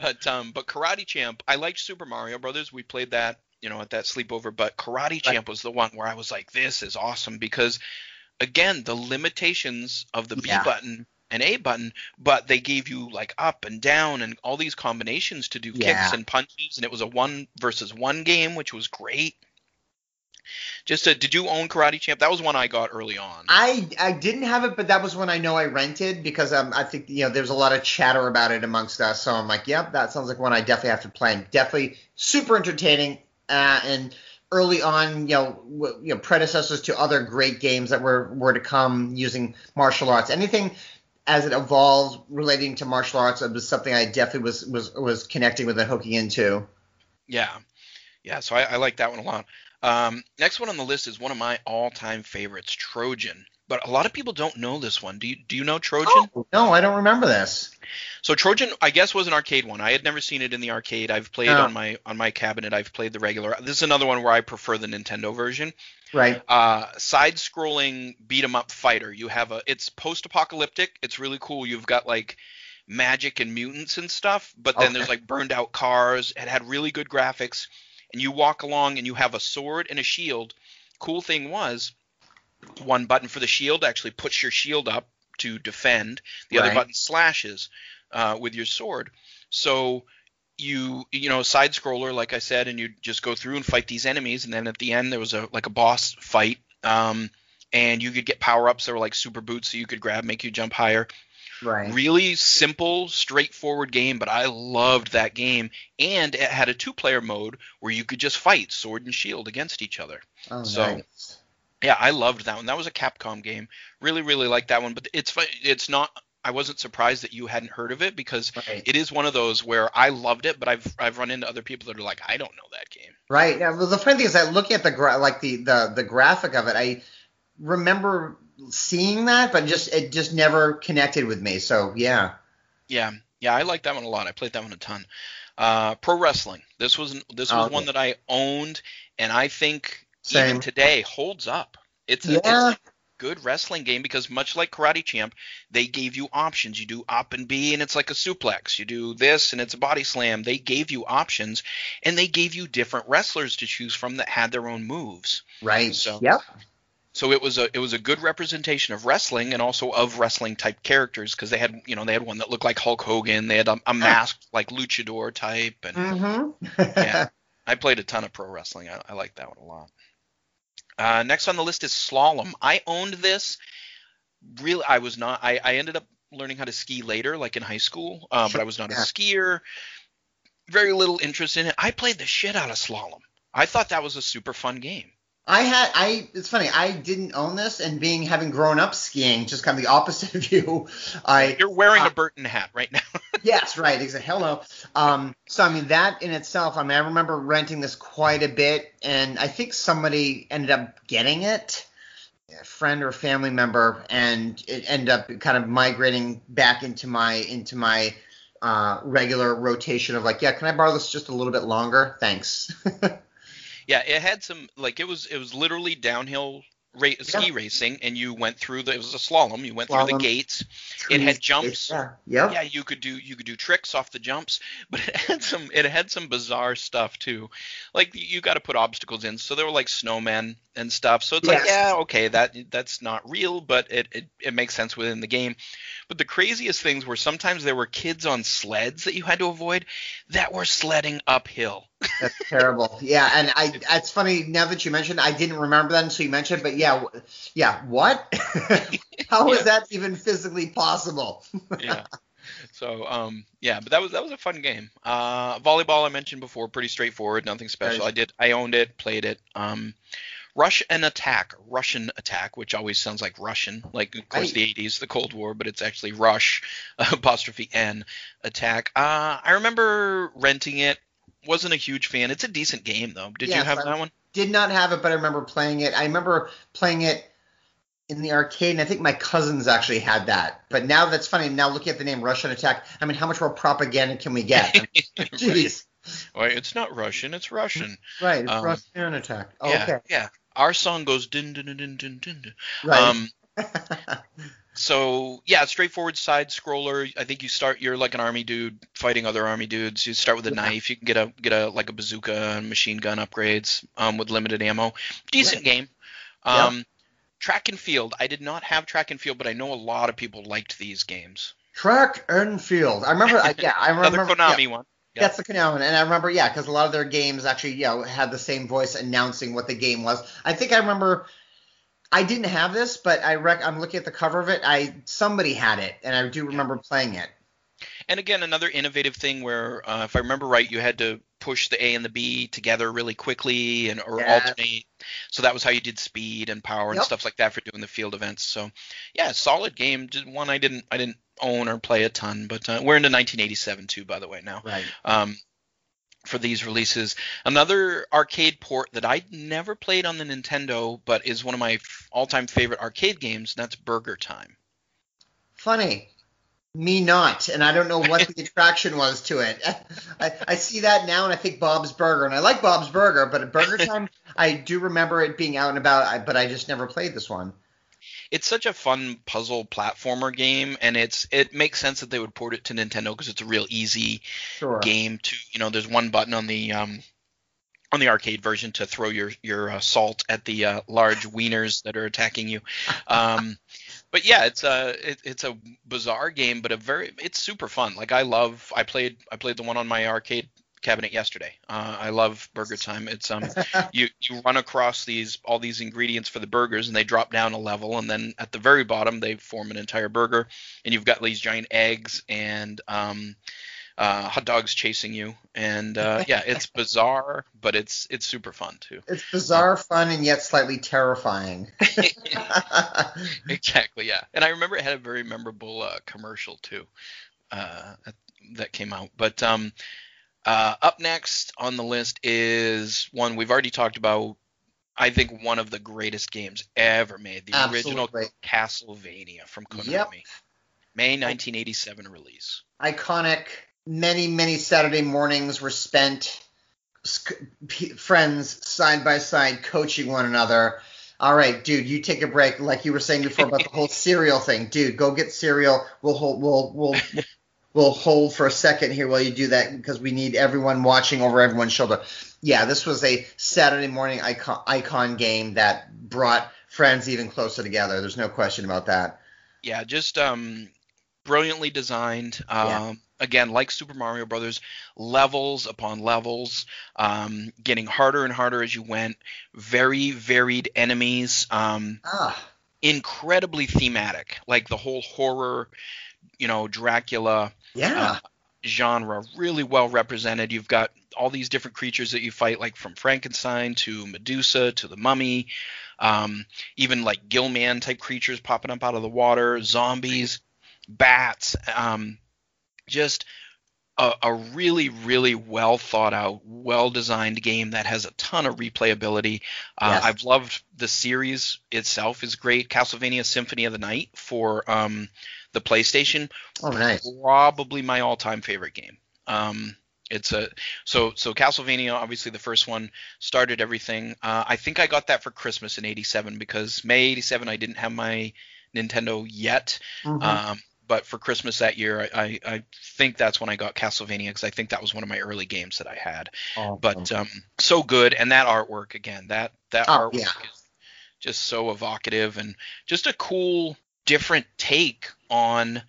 But, um, but Karate Champ, I liked Super Mario Brothers. We played that, you know, at that sleepover. But Karate Champ was the one where I was like, this is awesome because, again, the limitations of the B yeah. button and A button, but they gave you like up and down and all these combinations to do yeah. kicks and punches. And it was a one versus one game, which was great. Just a, did you own Karate Champ? That was one I got early on. I, I didn't have it, but that was one I know I rented because um, I think, you know, there was a lot of chatter about it amongst us. So I'm like, yep, that sounds like one I definitely have to play. Definitely super entertaining. Uh, and early on, you know, w- you know, predecessors to other great games that were, were to come using martial arts. Anything as it evolved relating to martial arts, it was something I definitely was, was, was connecting with and hooking into. Yeah. Yeah. So I, I like that one a lot. Um, next one on the list is one of my all-time favorites, Trojan. But a lot of people don't know this one. Do you, do you know Trojan? Oh, no, I don't remember this. So Trojan, I guess, was an arcade one. I had never seen it in the arcade. I've played oh. on my on my cabinet. I've played the regular. This is another one where I prefer the Nintendo version. Right. Uh, side-scrolling beat-em-up fighter. You have a. It's post-apocalyptic. It's really cool. You've got like magic and mutants and stuff. But then okay. there's like burned-out cars. It had really good graphics. And you walk along and you have a sword and a shield. Cool thing was, one button for the shield actually puts your shield up to defend. The right. other button slashes uh, with your sword. So you you know side scroller, like I said, and you just go through and fight these enemies. And then at the end there was a like a boss fight, um, and you could get power ups that were like super boots that you could grab, make you jump higher. Right. Really simple, straightforward game, but I loved that game. And it had a two player mode where you could just fight sword and shield against each other. Oh, so. Nice. Yeah, I loved that one. That was a Capcom game. Really, really liked that one. But it's it's not. I wasn't surprised that you hadn't heard of it because right. it is one of those where I loved it, but I've I've run into other people that are like, I don't know that game. Right. Yeah, well, the funny thing is, I look at the gra- like the, the the graphic of it. I remember seeing that, but just it just never connected with me. So yeah. Yeah, yeah, I liked that one a lot. I played that one a ton. Uh, pro wrestling. This was this was okay. one that I owned, and I think. Same. Even today holds up. It's a, yeah. it's a good wrestling game because much like Karate Champ, they gave you options. You do up and B and it's like a suplex. You do this and it's a body slam. They gave you options and they gave you different wrestlers to choose from that had their own moves. Right. So, yep. so it was a it was a good representation of wrestling and also of wrestling type characters because they had you know they had one that looked like Hulk Hogan. They had a, a masked like luchador type and mm-hmm. yeah. I played a ton of pro wrestling. I, I like that one a lot. Uh, next on the list is Slalom. I owned this. Really, I was not. I, I ended up learning how to ski later, like in high school, uh, but I was not yeah. a skier. Very little interest in it. I played the shit out of Slalom. I thought that was a super fun game. I had. I. It's funny. I didn't own this, and being having grown up skiing, just kind of the opposite of you. I. You're wearing uh, a Burton hat right now. Yes, right. Exactly. Hello. Um, so I mean that in itself. I mean I remember renting this quite a bit, and I think somebody ended up getting it, a friend or a family member, and it ended up kind of migrating back into my into my uh, regular rotation of like, yeah, can I borrow this just a little bit longer? Thanks. Yeah, it had some like it was it was literally downhill ra- ski yeah. racing, and you went through the it was a slalom. You went slalom, through the gates. Trees, it had jumps. Yeah. Yep. Yeah, you could do you could do tricks off the jumps, but it had some it had some bizarre stuff too. Like you got to put obstacles in, so there were like snowmen and stuff. So it's yes. like yeah, okay, that that's not real, but it, it it makes sense within the game. But the craziest things were sometimes there were kids on sleds that you had to avoid that were sledding uphill. That's terrible. Yeah, and I it's funny now that you mentioned I didn't remember that until you mentioned it, but yeah, yeah, what? How yeah. is that even physically possible? Yeah. So, um, yeah, but that was that was a fun game. Uh, volleyball I mentioned before, pretty straightforward, nothing special. Nice. I did I owned it, played it. Um, Rush'n Attack, Rush'n Attack, which always sounds like Russian, like of course right. the eighties, the Cold War, but it's actually Rush apostrophe N Attack. Uh, I remember renting it. Wasn't a huge fan. It's a decent game, though. Did yes, you have I that one? Did not have it, but I remember playing it. I remember playing it in the arcade, and I think my cousins actually had that. But now that's funny. Now looking at the name Rush'n Attack, I mean, how much more propaganda can we get? I mean, geez. Right. Well, it's not Russian. It's Russian. Right. It's um, Rush'n Attack. Oh, yeah, okay. Yeah. Our song goes din din din din din din. Right. Um, So, yeah, straightforward side-scroller. I think you start – you're like an army dude fighting other army dudes. You start with a yeah. knife. You can get a get a like a bazooka and machine gun upgrades um, with limited ammo. Decent right. game. Um, yeah. Track and Field. I did not have Track and Field, but I know a lot of people liked these games. Track and Field. I remember – yeah, I remember – Another Konami yeah. one. Yep. That's the Konami one, and I remember, yeah, because a lot of their games actually you know, had the same voice announcing what the game was. I think I remember – I didn't have this, but I rec- I'm looking at the cover of it. I somebody had it, and I do remember playing it. And again, another innovative thing where, uh, if I remember right, you had to push the A and the B together really quickly and or yes. alternate. So that was how you did speed and power and yep. stuff like that for doing the field events. So, yeah, solid game. One I didn't I didn't own or play a ton, but uh, we're into nineteen eighty-seven too, by the way now. Right. Um, for these releases. Another arcade port that I never played on the Nintendo, but is one of my all-time favorite arcade games, and that's Burger Time. Funny. Me not, and I don't know what the attraction was to it. I, I see that now, and I think Bob's Burger, and I like Bob's Burger, but at Burger Time, I do remember it being out and about, but I just never played this one. It's such a fun puzzle platformer game, and it's it makes sense that they would port it to Nintendo because it's a real easy sure. game to, you know, there's one button on the um, on the arcade version to throw your, your uh, salt at the uh, large wieners that are attacking you. Um But yeah, it's a it, it's a bizarre game, but a very it's super fun. Like I love I played I played the one on my arcade cabinet yesterday. Uh, I love Burger Time. It's um you you run across these all these ingredients for the burgers, and they drop down a level, and then at the very bottom they form an entire burger, and you've got these giant eggs and um uh, hot dogs chasing you, and uh, yeah, it's bizarre, but it's it's super fun too. It's bizarre, fun, and yet slightly terrifying. Exactly, yeah. And I remember it had a very memorable uh, commercial too uh, that came out. But um, uh, up next on the list is one we've already talked about. I think one of the greatest games ever made, the Absolutely. original Castlevania from Konami, yep. May nineteen eighty-seven release. Iconic. Many, many Saturday mornings were spent sc- friends side by side coaching one another. All right, dude, you take a break. Like you were saying before about the whole cereal thing, dude, go get cereal. We'll hold, we'll, we'll, we'll hold for a second here while you do that because we need everyone watching over everyone's shoulder. Yeah, this was a Saturday morning icon, icon game that brought friends even closer together. There's no question about that. Yeah, just um, brilliantly designed. Um, yeah. Again, like Super Mario Brothers, levels upon levels, um, getting harder and harder as you went. Very varied enemies. Um, ah. Incredibly thematic, like the whole horror, you know, Dracula yeah. uh, genre, really well represented. You've got all these different creatures that you fight, like from Frankenstein to Medusa to the Mummy, um, even like Gillman type creatures popping up out of the water, zombies, bats. Um, Just a, a really, really well thought out, well designed game that has a ton of replayability. Uh, yes. I've loved the series itself is great. Castlevania Symphony of the Night for um, the PlayStation. Oh, nice. Probably my all time favorite game. Um, it's a so so Castlevania, obviously the first one, started everything. Uh, I think I got that for Christmas in eighty-seven because May eighty-seven I didn't have my Nintendo yet. Mm-hmm. Um, But for Christmas that year, I, I think that's when I got Castlevania because I think that was one of my early games that I had. Awesome. But um, so good. And that artwork, again, that, that oh, artwork yeah. is just so evocative and just a cool, different take on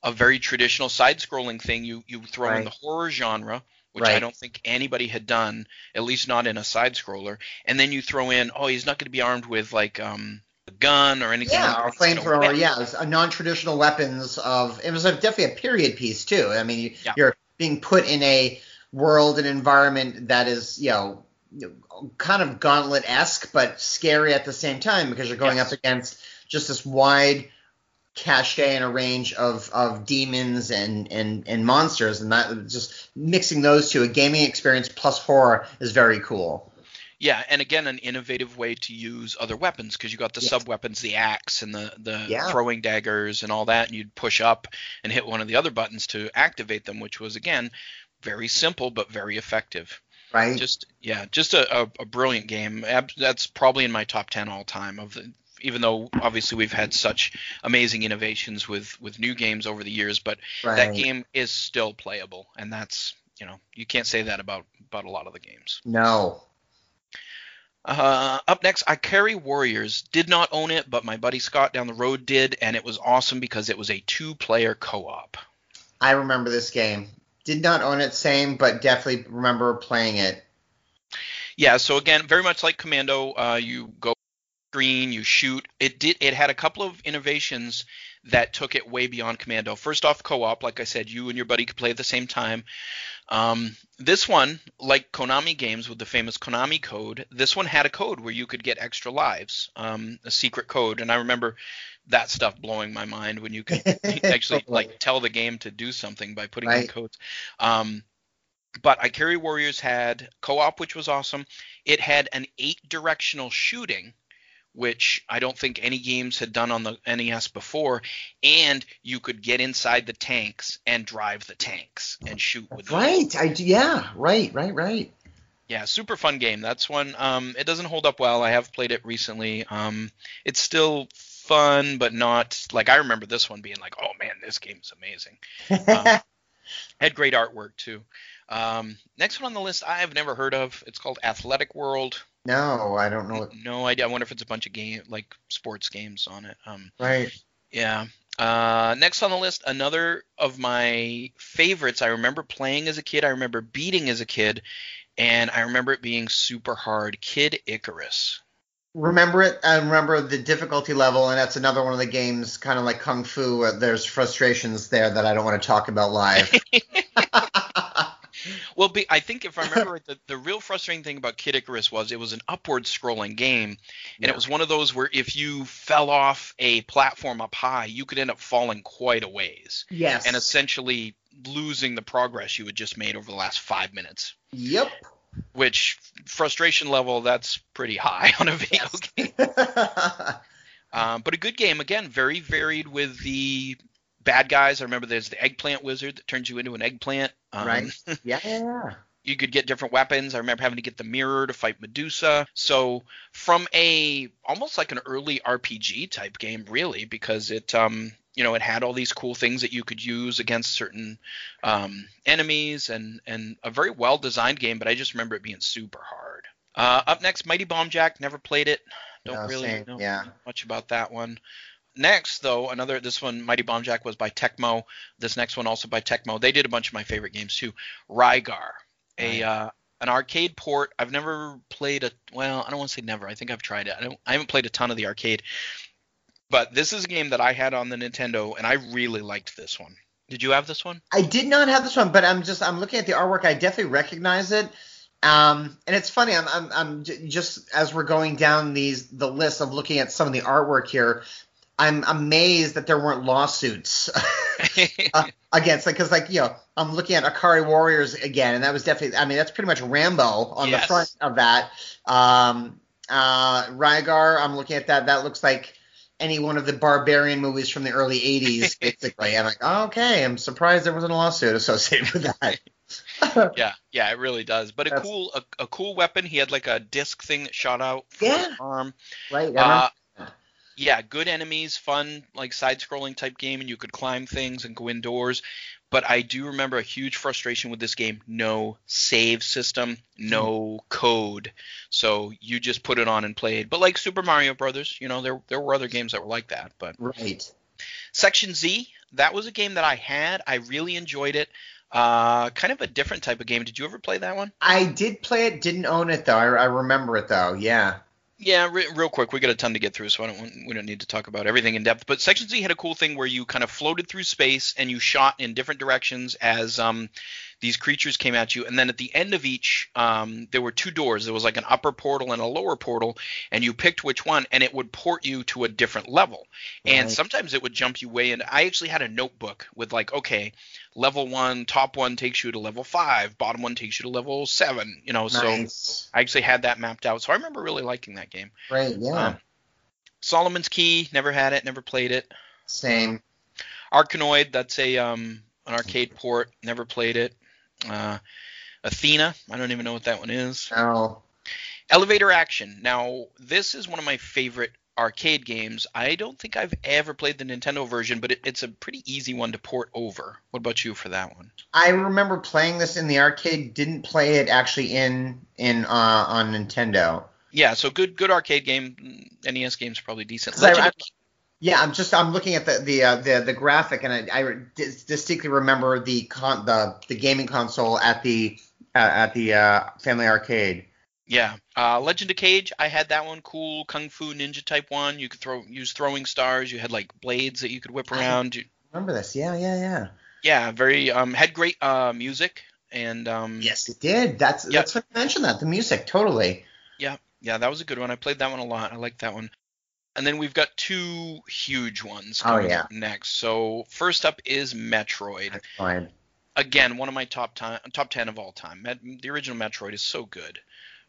a very traditional side-scrolling thing. You, you throw right. in the horror genre, which right. I don't think anybody had done, at least not in a side-scroller. And then you throw in, oh, he's not going to be armed with like um, – gun or anything yeah like or flamethrower you know, yeah it's a non-traditional weapons of it was a, definitely a period piece too. I mean you, yeah. you're being put in a world and environment that is you know kind of gauntlet-esque but scary at the same time because you're going yes. up against just this wide cachet and a range of of demons and and and monsters, and that just mixing those two, a gaming experience plus horror, is very cool. Yeah, and again, an innovative way to use other weapons because you got the yes. sub-weapons, the axe and the, the yeah. throwing daggers and all that, and you'd push up and hit one of the other buttons to activate them, which was, again, very simple but very effective. Right. Just Yeah, just a, a, a brilliant game. That's probably in my top ten all time, of the, even though obviously we've had such amazing innovations with, with new games over the years, but right. that game is still playable, and that's, you know, you can't say that about, about a lot of the games. No. Uh, up next, Ikari Warriors. Did not own it, but my buddy Scott down the road did, and it was awesome because it was a two-player co-op. I remember this game. Did not own it, same, but definitely remember playing it. Yeah, so again, very much like Commando, uh, you go green, you shoot. It did. It had a couple of innovations that took it way beyond Commando. First off, co-op, like I said, you and your buddy could play at the same time. Um, this one, like Konami games with the famous Konami code, this one had a code where you could get extra lives, um, a secret code. And I remember that stuff blowing my mind when you could actually like tell the game to do something by putting right. in codes. Um, But Ikari Warriors had co-op, which was awesome. It had an eight-directional shooting, which I don't think any games had done on the N E S before. And you could get inside the tanks and drive the tanks and shoot with them. Right. I, yeah, right, right, right. Yeah, super fun game. That's one. Um, it doesn't hold up well. I have played it recently. Um, it's still fun, but not – like I remember this one being like, oh, man, this game's amazing. Um, had great artwork too. Um, next one on the list I have never heard of. It's called Athletic World. No, I don't know. No idea. I wonder if it's a bunch of game like sports games on it. Um, right. Yeah. Uh, next on the list, another of my favorites. I remember playing as a kid. I remember beating as a kid, and I remember it being super hard. Kid Icarus. Remember it? I remember the difficulty level, and that's another one of the games, kind of like Kung Fu, where there's frustrations there that I don't want to talk about live. Well, be, I think if I remember right, the, the real frustrating thing about Kid Icarus was it was an upward-scrolling game, and yeah. It was one of those where if you fell off a platform up high, you could end up falling quite a ways. Yes. And essentially losing the progress you had just made over the last five minutes. Yep. Which, frustration level, that's pretty high on a video yes. game. um, but a good game. Again, very varied with the bad guys. I remember there's the eggplant wizard that turns you into an eggplant. Um, right. Yeah. You could get different weapons. I remember having to get the mirror to fight Medusa. So from a almost like an early R P G type game, really, because it um you know it had all these cool things that you could use against certain um, enemies and and a very well designed game. But I just remember it being super hard. Uh, up next, Mighty Bomb Jack. Never played it. Don't no, really same. know yeah. much about that one. Next, though, another – this one, Mighty Bomb Jack, was by Tecmo. This next one also by Tecmo. They did a bunch of my favorite games too. Rygar, a, uh, an arcade port. I've never played a – well, I don't want to say never. I think I've tried it. I, don't, I haven't played a ton of the arcade. But this is a game that I had on the Nintendo, and I really liked this one. Did you have this one? I did not have this one, but I'm just – I'm looking at the artwork. I definitely recognize it. Um, and it's funny, I'm, I'm, I'm j- just as we're going down these the list of looking at some of the artwork here – I'm amazed that there weren't lawsuits uh, against it because, like, you know, I'm looking at Ikari Warriors again, and that was definitely – I mean, that's pretty much Rambo on yes. the front of that. Um, uh, Rygar, I'm looking at that. That looks like any one of the barbarian movies from the early eighties, basically. I'm like, oh, okay, I'm surprised there wasn't a lawsuit associated with that. yeah, yeah, it really does. But a that's, cool a, a cool weapon. He had, like, a disc thing that shot out from yeah. his arm. Right, yeah. Uh, Yeah, good enemies, fun, like side-scrolling type game, and you could climb things and go indoors. But I do remember a huge frustration with this game, no save system, no code. So you just put it on and played. But like Super Mario Brothers, you know, there there were other games that were like that. But right. Section Z, that was a game that I had. I really enjoyed it. Uh, kind of a different type of game. Did you ever play that one? I did play it. Didn't own it, though. I, I remember it, though. Yeah. Yeah, re- real quick, we got a ton to get through, so I don't, we don't need to talk about everything in depth. But Section Z had a cool thing where you kind of floated through space and you shot in different directions as um, these creatures came at you. And then at the end of each, um, there were two doors. There was like an upper portal and a lower portal, and you picked which one, and it would port you to a different level. Right. And sometimes it would jump you way in. I actually had a notebook with like, okay, level one, top one takes you to level five, bottom one takes you to level seven. You know, nice. So I actually had that mapped out. So I remember really liking that game. Right, yeah. Um, Solomon's Key, never had it, never played it. Same. Arkanoid, that's a um an arcade port, never played it. Uh, Athena, I don't even know what that one is. Oh. Elevator Action. Now, this is one of my favorite arcade games. I don't think I've ever played the Nintendo version, but it, it's a pretty easy one to port over. What about you for that one? I remember playing this in the arcade. Didn't play it actually in in uh, on Nintendo. Yeah, so good good arcade game. N E S games are probably decent. I, I, yeah, I'm just I'm looking at the the uh, the, the graphic, and I, I distinctly remember the con, the the gaming console at the uh, at the uh, family arcade. Yeah, uh, Legend of Cage. I had that one. Cool Kung Fu Ninja type one. You could throw use throwing stars. You had like blades that you could whip around. I remember this? Yeah, yeah, yeah. Yeah, very um had great uh, music and um. Yes, it did. That's yeah. that's what I mentioned that the music totally. Yeah. Yeah, that was a good one. I played that one a lot. I liked that one. And then we've got two huge ones coming oh, yeah. up next. So first up is Metroid. That's fine. again, one of my top time, top ten of all time. Met, the original Metroid is so good.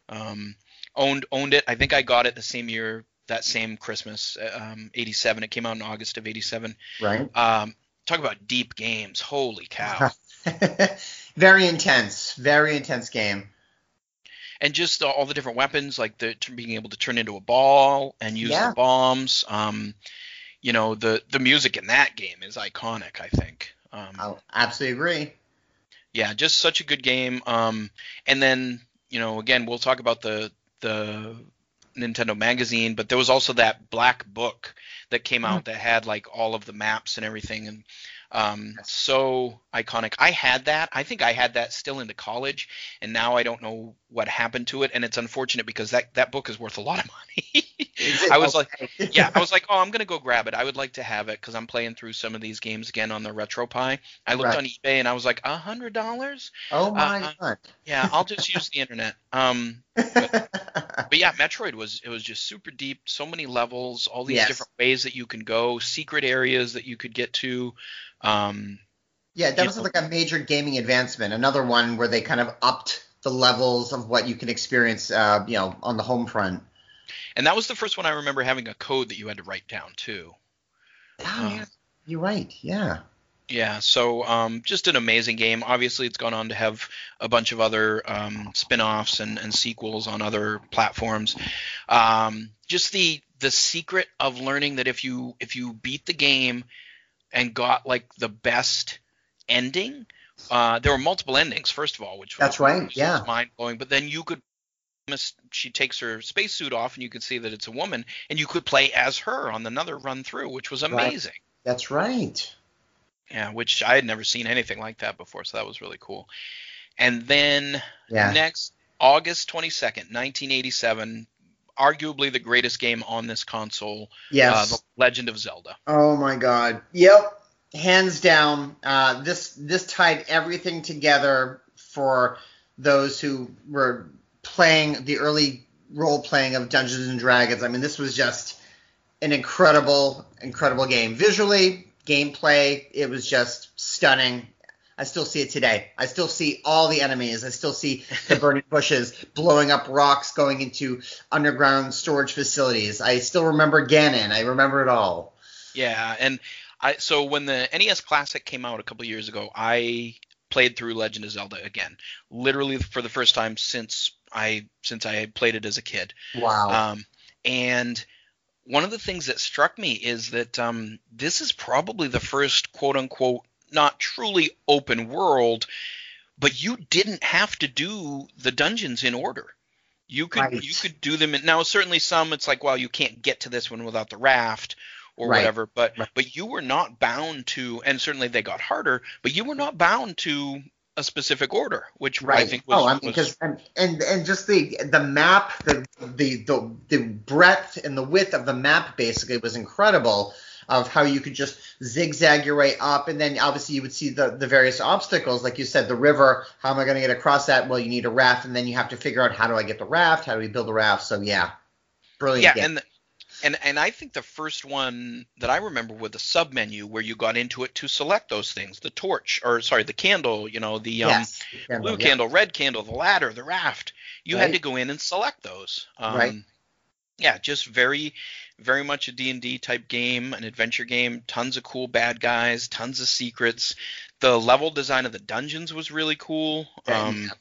Um, owned owned it. I think I got it the same year, that same Christmas, um, eighty-seven. It came out in August of eighty-seven. Right. Um, talk about deep games. Holy cow. Very intense. Very intense game. And just all the different weapons, like the being able to turn into a ball and use yeah. the bombs. Um, you know, the, the music in that game is iconic, I think. Um, I absolutely agree. Yeah, just such a good game. Um, and then, you know, again, we'll talk about the the Nintendo magazine, but there was also that black book that came out that had like all of the maps and everything, and um, yes. so iconic. I had that. I think I had that still into college, and now I don't know what happened to it, and it's unfortunate because that, that book is worth a lot of money. I was okay. like, yeah, I was like, oh, I'm gonna go grab it. I would like to have it because I'm playing through some of these games again on the RetroPie. I looked right. on eBay and I was like, a hundred dollars? Oh my uh, god! Yeah, I'll just use the internet. Um, but, but yeah, Metroid was it was just super deep. So many levels, all these yes. different ways that you can go, secret areas that you could get to. Um, yeah, that was know. like a major gaming advancement. Another one where they kind of upped the levels of what you can experience, uh, you know, on the home front. And that was the first one I remember having a code that you had to write down, too. Oh, um, yeah. You're right. Yeah. Yeah. So um, just an amazing game. Obviously, it's gone on to have a bunch of other um, spin-offs and, and sequels on other platforms. Um, just the the secret of learning that if you if you beat the game and got, like, the best ending, uh, there were multiple endings, first of all, which was, That's right. which yeah. was mind-blowing. But then you could – she takes her spacesuit off, and you can see that it's a woman, and you could play as her on another run through, which was amazing. Right. That's right. Yeah, which I had never seen anything like that before, so that was really cool. And then yeah. next, August twenty-second, nineteen eighty-seven, arguably the greatest game on this console, yes. uh, The Legend of Zelda. Oh, my God. Yep. Hands down. Uh, this this tied everything together for those who were – playing the early role-playing of Dungeons and Dragons. I mean, this was just an incredible, incredible game. Visually, gameplay, it was just stunning. I still see it today. I still see all the enemies. I still see the burning bushes, blowing up rocks, going into underground storage facilities. I still remember Ganon. I remember it all. Yeah, and I so when the N E S Classic came out a couple years ago, I played through Legend of Zelda again, literally for the first time since – I since I had played it as a kid. Wow. Um, and one of the things that struck me is that um, this is probably the first quote unquote not truly open world, but you didn't have to do the dungeons in order. You could right. you could do them in, now certainly some it's like, well, you can't get to this one without the raft or right. whatever, but right. but you were not bound to, and certainly they got harder, but you were not bound to a specific order, which right. I think was, oh, I mean, because and, and and just the the map, the, the the the breadth and the width of the map basically was incredible, of how you could just zigzag your way up, and then obviously you would see the the various obstacles, like you said, the river. How am I going to get across that? Well, you need a raft, and then you have to figure out how do I get the raft? How do we build a raft? So yeah, brilliant. Yeah, game. and the, and and I think the first one that I remember was the sub menu where you got into it to select those things, the torch, or sorry, the candle, you know, the, yes, um, the candle, blue yeah. candle, red candle, the ladder, the raft. You right. had to go in and select those. Um, right. Yeah, just very, very much a D and D type game, an adventure game, tons of cool bad guys, tons of secrets. The level design of the dungeons was really cool. Um,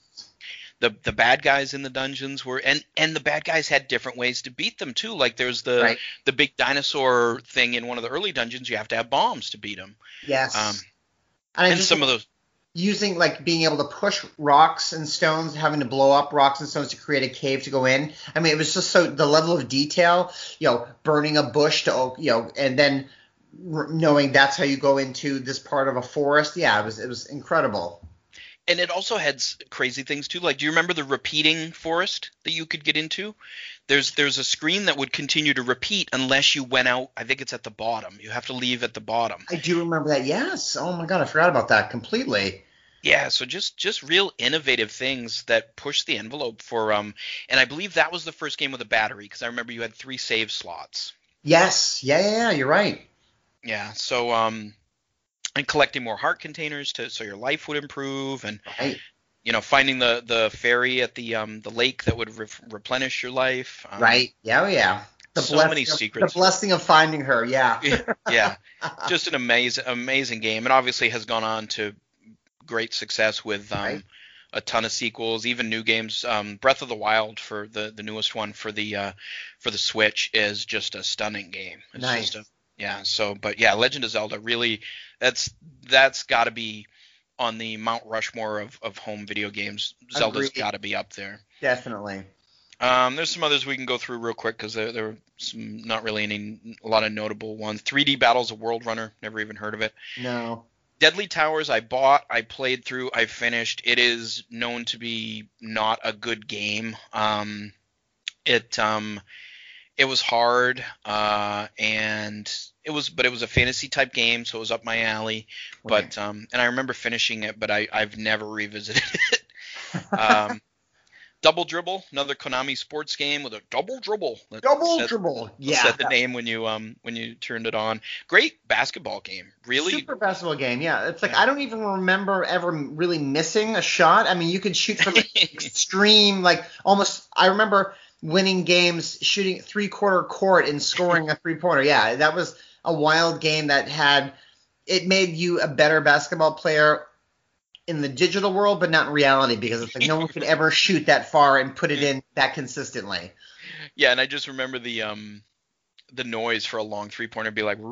The the bad guys in the dungeons were and, and the bad guys had different ways to beat them too. Like there's the right. the big dinosaur thing in one of the early dungeons. You have to have bombs to beat them. Yes. Um, and and some of those using like being able to push rocks and stones, having to blow up rocks and stones to create a cave to go in. I mean, it was just so the level of detail. You know, burning a bush to you know, and then knowing that's how you go into this part of a forest. Yeah, it was it was incredible. And it also had crazy things too. Like, do you remember the repeating forest that you could get into? There's there's a screen that would continue to repeat unless you went out. I think it's at the bottom. You have to leave at the bottom. I do remember that. Yes. Oh my god, I forgot about that completely. Yeah. So just just real innovative things that push the envelope for um. And I believe that was the first game with a battery because I remember you had three save slots. Yes. Yeah. Yeah. yeah you're right. Yeah. So um. and collecting more heart containers to so your life would improve, and right. you know, finding the the fairy at the um the lake that would re- replenish your life. Um, right. Yeah. Yeah. The so many of, secrets. The blessing of finding her. Yeah. yeah. yeah. Just an amazing, amazing game, and obviously has gone on to great success with um, right. a ton of sequels, even new games. Um, Breath of the Wild for the, the newest one for the uh, for the Switch is just a stunning game. It's nice. Just a, yeah. So, but yeah, Legend of Zelda really that's that's got to be on the Mount Rushmore of, of home video games. Zelda's got to be up there. Definitely. Um, there's some others we can go through real quick because there, there were some, not really any a lot of notable ones. three D Battles of World Runner, never even heard of it. No. Deadly Towers I bought, I played through, I finished. It is known to be not a good game. Um, it um, it was hard, uh, and it was, but it was a fantasy type game, so it was up my alley. Okay. But um, and I remember finishing it, but I, I've never revisited it. Um, Double Dribble, another Konami sports game with a double dribble. Double said, dribble, yeah. Said the name when you um when you turned it on. Great basketball game, really. Super basketball game, yeah. It's like yeah. I don't even remember ever really missing a shot. I mean, you could shoot from like extreme, like almost. I remember winning games shooting three quarter court and scoring a three pointer. Yeah, that was a wild game that had it made you a better basketball player in the digital world, but not in reality, because it's like no one could ever shoot that far and put it in that consistently. Yeah, and I just remember the um the noise for a long three pointer be like, yep.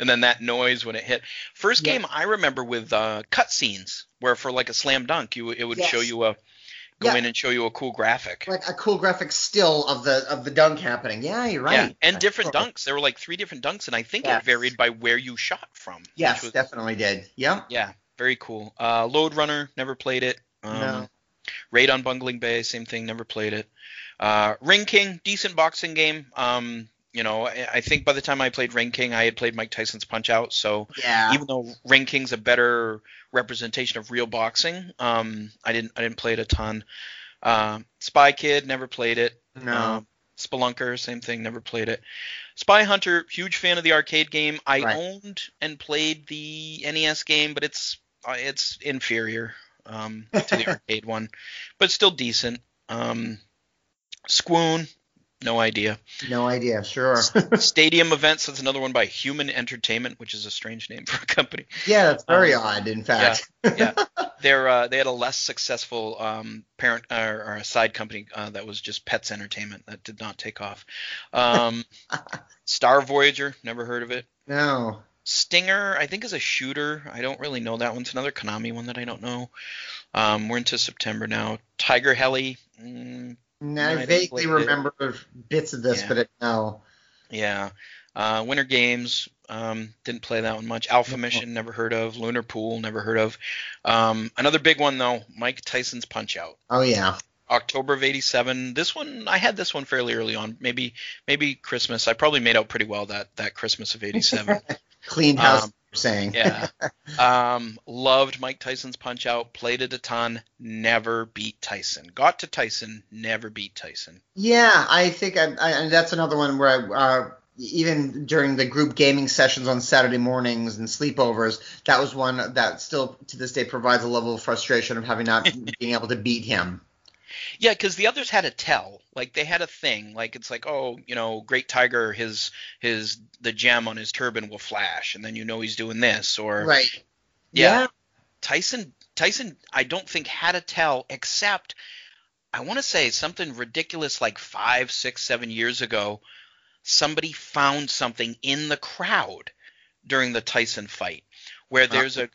and then that noise when it hit. First game yep. I remember with uh, cutscenes, where for like a slam dunk, you it would yes. show you a go yeah. in and show you a cool graphic, like a cool graphic still of the of the dunk happening. Yeah, you're right. Yeah. And That's different perfect. dunks. There were like three different dunks, and I think yes. it varied by where you shot from. Yes, was, definitely did. Yeah. Yeah, very cool. Uh, Load Runner, never played it. Um, no. Raid on Bungling Bay, same thing, never played it. Uh, Ring King, decent boxing game. Um, you know, I, I think by the time I played Ring King, I had played Mike Tyson's Punch Out. So yeah. even though Ring King's a better representation of real boxing, um, I didn't I didn't play it a ton. Uh, Spy Kid, never played it. No. Uh, Spelunker, same thing, never played it. Spy Hunter, huge fan of the arcade game. I right. owned and played the N E S game, but it's uh, it's inferior um, to the arcade one, but still decent. Um, Squoon. No idea. No idea, sure. Stadium Events, that's another one by Human Entertainment, which is a strange name for a company. Yeah, that's very um, odd, in fact. Yeah, yeah. They're, uh, they had a less successful um, parent uh, or a side company uh, that was just Pets Entertainment that did not take off. Um, Star Voyager, never heard of it. No. Stinger, I think, is a shooter. I don't really know that one. It's another Konami one that I don't know. Um, we're into September now. Tiger Heli, mm, No, I vaguely remember it. bits of this, yeah. but it, no. Yeah. Uh, Winter Games, um, didn't play that one much. Alpha Mission, never heard of. Lunar Pool, never heard of. Um, another big one, though, Mike Tyson's Punch-Out. Oh, yeah. October of eighty-seven. This one, I had this one fairly early on. Maybe maybe Christmas. I probably made out pretty well that, that Christmas of eighty-seven. Clean house, um, you're saying. yeah. Um, loved Mike Tyson's Punch-Out. Played it a ton. Never beat Tyson. Got to Tyson. Never beat Tyson. Yeah, I think I, I, and that's another one where I uh, even during the group gaming sessions on Saturday mornings and sleepovers, that was one that still to this day provides a level of frustration of having not being able to beat him. Yeah, because the others had a tell, like they had a thing, like it's like, oh, you know, Great Tiger, his his the gem on his turban will flash, and then you know he's doing this, or right, yeah. yeah. Tyson, Tyson, I don't think had a tell, except I want to say something ridiculous, like five, six, seven years ago, somebody found something in the crowd during the Tyson fight, where there's a,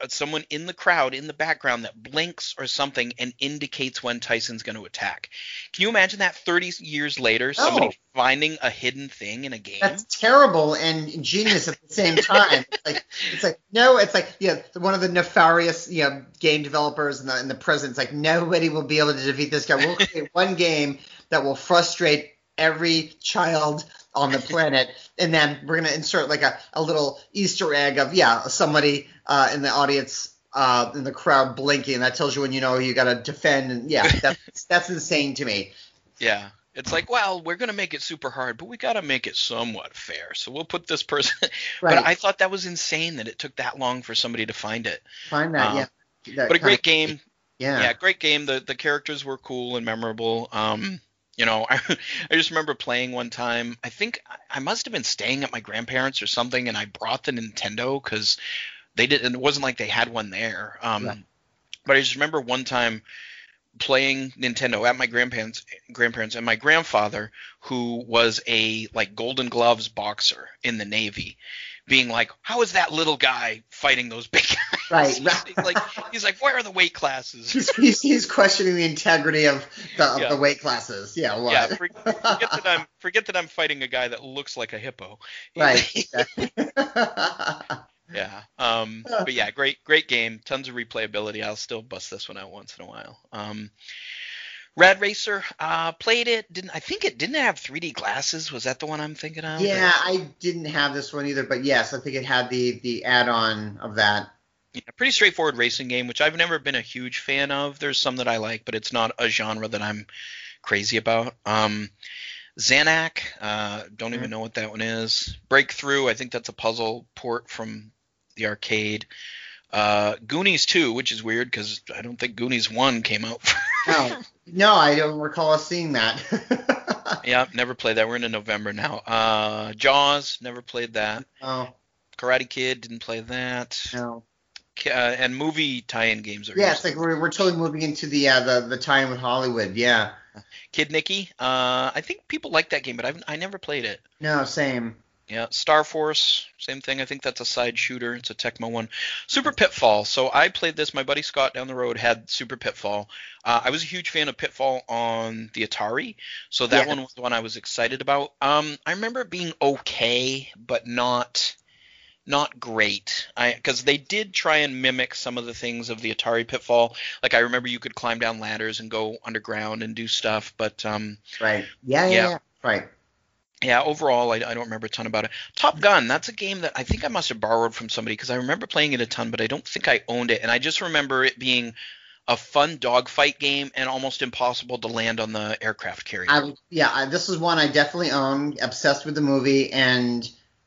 a someone in the crowd in the background that blinks or something and indicates when Tyson's going to attack. Can you imagine that thirty years later, oh. somebody finding a hidden thing in a game? That's terrible and genius at the same time. It's like, it's like no, it's like yeah, one of the nefarious you know, game developers and the, and the president's like nobody will be able to defeat this guy. We'll create one game that will frustrate every child on the planet, and then we're going to insert like a, a little Easter egg of, yeah, somebody uh, in the audience, uh, in the crowd blinking, and that tells you when you know you got to defend, and yeah, that's, that's insane to me. Yeah, It's like, well, we're going to make it super hard, but we got to make it somewhat fair. So we'll put this person. Right. But I thought that was insane that it took that long for somebody to find it. Find that, um, yeah. That but a great game. Yeah. Yeah, great game. The the characters were cool and memorable. Um, you know, I I just remember playing one time. I think I must have been staying at my grandparents or something, and I brought the Nintendo because they didn't. It wasn't like they had one there. Um, right. But I just remember one time playing Nintendo at my grandparents grandparents and my grandfather, who was a like Golden Gloves boxer in the Navy, being like, how is that little guy fighting those big guys? Right. he's, like, he's like, where are the weight classes? He's, he's, he's questioning the integrity of the, of yeah. the weight classes. Yeah. What? Yeah. Forget that, I'm, forget that I'm fighting a guy that looks like a hippo. Right. Yeah. Um, but yeah, great, great game. Tons of replayability. I'll still bust this one out once in a while. Um, Rad Racer, uh, played it. Didn't I think it didn't have three D glasses? Was that the one I'm thinking of? Yeah, or? I didn't have this one either. But yes, I think it had the the add-on of that. Yeah, pretty straightforward racing game, which I've never been a huge fan of. There's some that I like, but it's not a genre that I'm crazy about. Um, Zanac, uh, don't mm-hmm. even know what that one is. Breakthrough, I think that's a puzzle port from the arcade. Uh, Goonies two, which is weird because I don't think Goonies one came out. no, no, I don't recall us seeing that. Yeah, never played that. We're in November now. Uh, Jaws, never played that. Oh. Karate Kid, didn't play that. No. Uh, and movie tie-in games are. Yeah, it's like we're we're totally moving into the uh, the the tie-in with Hollywood. Yeah. Kid Nicky, uh, I think people like that game, but I've I never played it. No, same. Yeah, Star Force, same thing. I think that's a side shooter. It's a Tecmo one. Super Pitfall. So I played this. My buddy Scott down the road had Super Pitfall. Uh, I was a huge fan of Pitfall on the Atari, so that yeah. one was the one I was excited about. Um, I remember it being okay, but not not great. I because they did try and mimic some of the things of the Atari Pitfall. Like I remember you could climb down ladders and go underground and do stuff, but um, right, yeah, yeah, yeah. yeah. right. Yeah, overall, I, I don't remember a ton about it. Top Gun, that's a game that I think I must have borrowed from somebody because I remember playing it a ton, but I don't think I owned it. And I just remember it being a fun dogfight game and almost impossible to land on the aircraft carrier. I, yeah, I, this is one I definitely owned, obsessed with the movie, and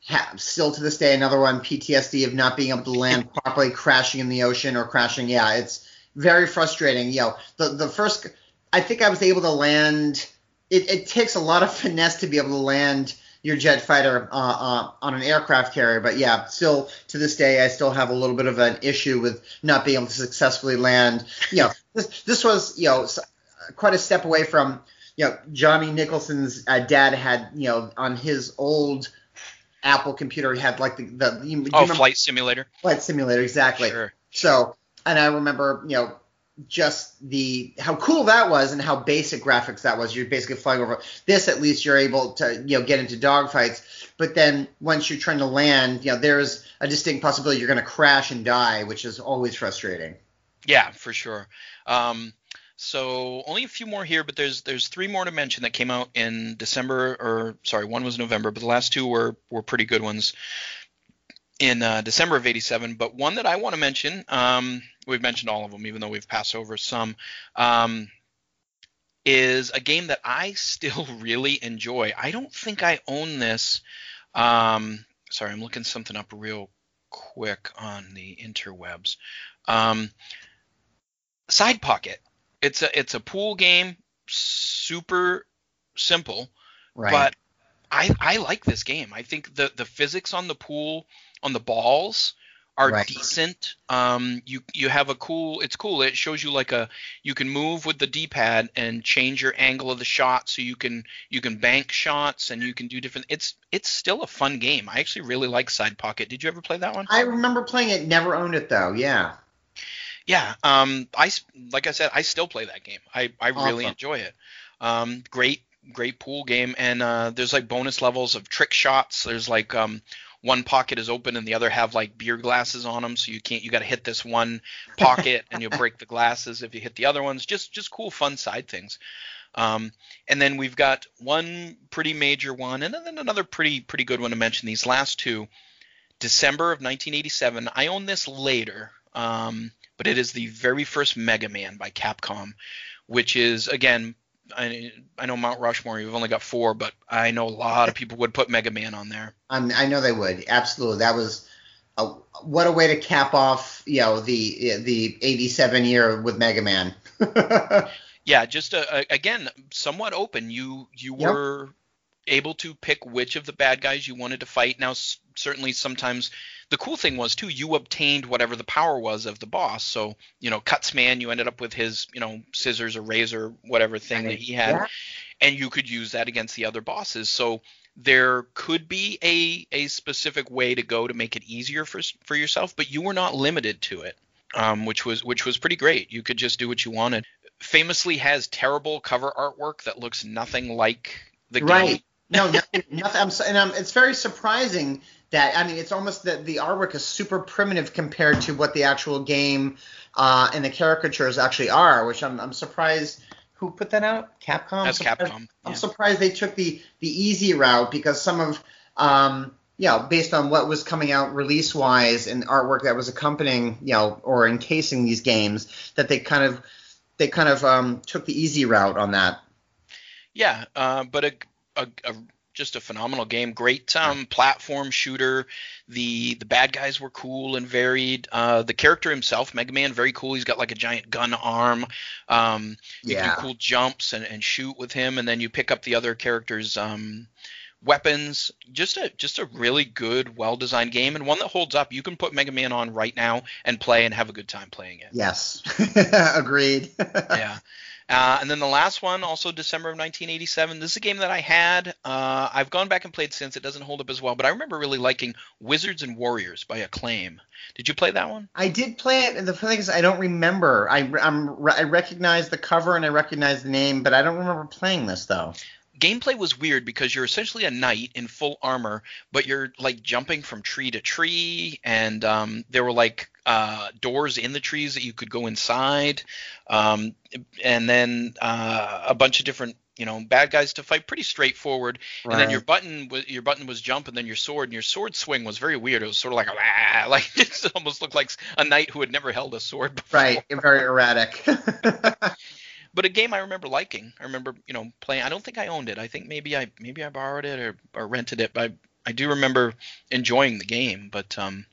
ha- still to this day, another one, P T S D of not being able to land properly, crashing in the ocean or crashing. Yeah, it's very frustrating. You know, the, the first – I think I was able to land – It, it takes a lot of finesse to be able to land your jet fighter uh, uh, on an aircraft carrier. But, yeah, still to this day I still have a little bit of an issue with not being able to successfully land. You know, this, this was, you know, quite a step away from, you know, Johnny Nicholson's uh, dad had, you know, on his old Apple computer he had like the, the – you, Oh, you Flight Simulator. Flight Simulator, exactly. Sure. So – and I remember, you know – just the how cool that was and how basic graphics that was. You're basically flying over this. At least you're able to, you know, get into dogfights. But then once you're trying to land, you know, there's a distinct possibility you're going to crash and die, which is always frustrating. Yeah, for sure. Um, so only a few more here, but there's there's three more to mention that came out in December, or sorry, one was November, but the last two were were pretty good ones in uh, December of eighty-seven. But one that I want to mention, um, we've mentioned all of them, even though we've passed over some, um, is a game that I still really enjoy. I don't think I own this. Um, sorry, I'm looking something up real quick on the interwebs. Um, Side Pocket. It's a, it's a pool game, super simple, right. But I, I like this game. I think the, the physics on the pool – on the balls are right. decent. Um, you you have a cool. It's cool. It shows you like a. You can move with the D-pad and change your angle of the shot, so you can you can bank shots and you can do different. It's it's still a fun game. I actually really like Side Pocket. Did you ever play that one? I remember playing it. Never owned it though. Yeah. Yeah. Um. I like I said. I still play that game. I I awesome. really enjoy it. Um. Great great pool game. And uh, there's like bonus levels of trick shots. There's like um. one pocket is open and the other have like beer glasses on them. So you can't, you got to hit this one pocket and you'll break the glasses if you hit the other ones. Just, just cool, fun side things. Um, and then we've got one pretty major one and then another pretty, pretty good one to mention. These last two, December of nineteen eighty-seven. I own this later, um, but it is the very first Mega Man by Capcom, which is again, I, I know Mount Rushmore, you've only got four, but I know a lot of people would put Mega Man on there. Um, I know they would. Absolutely. That was a, what a way to cap off, you know, the the eighty-seven year with Mega Man. Yeah, just a, a, again, somewhat open. You you yep. were able to pick which of the bad guys you wanted to fight. Now, s- certainly sometimes the cool thing was, too, you obtained whatever the power was of the boss. So, you know, Cuts Man, you ended up with his, you know, scissors or razor, whatever thing that he had. Yeah. And you could use that against the other bosses. So there could be a, a specific way to go to make it easier for for yourself, but you were not limited to it, um, which was which was pretty great. You could just do what you wanted. Famously has terrible cover artwork that looks nothing like the right. game. No, nothing. nothing I'm, and I'm, it's very surprising that, I mean, it's almost that the artwork is super primitive compared to what the actual game uh, and the caricatures actually are, which I'm, I'm surprised. Who put that out? Capcom? That's Capcom. I'm yeah. surprised they took the, the easy route, because some of, um, you know, based on what was coming out release-wise and artwork that was accompanying, you know, or encasing these games, that they kind of they kind of um, took the easy route on that. Yeah, uh, but a, a, a just a phenomenal game. Great um, platform shooter. The the bad guys were cool and varied. Uh, the character himself, Mega Man, very cool. He's got like a giant gun arm. Um, you yeah. can do cool jumps and, and shoot with him, and then you pick up the other characters' um, weapons. Just a just a really good, well-designed game, and one that holds up. You can put Mega Man on right now and play and have a good time playing it. Yes, agreed. Yeah. Uh, and then the last one, also December of nineteen eighty-seven. This is a game that I had. Uh, I've gone back and played since. It doesn't hold up as well, but I remember really liking Wizards and Warriors by Acclaim. Did you play that one? I did play it, and the thing is, I don't remember. I I'm, I recognize the cover and I recognize the name, but I don't remember playing this though. Gameplay was weird because you're essentially a knight in full armor, but you're like jumping from tree to tree, and um, there were like uh, doors in the trees that you could go inside, um, and then uh, a bunch of different, you know, bad guys to fight. Pretty straightforward. Right. And then your button, was, your button was jump, and then your sword, and your sword swing was very weird. It was sort of like a, like it almost looked like a knight who had never held a sword before. Right, very erratic. But a game I remember liking. I remember, you know, playing. I don't think I owned it. I think maybe I maybe I borrowed it or, or rented it. But I, I do remember enjoying the game. But um,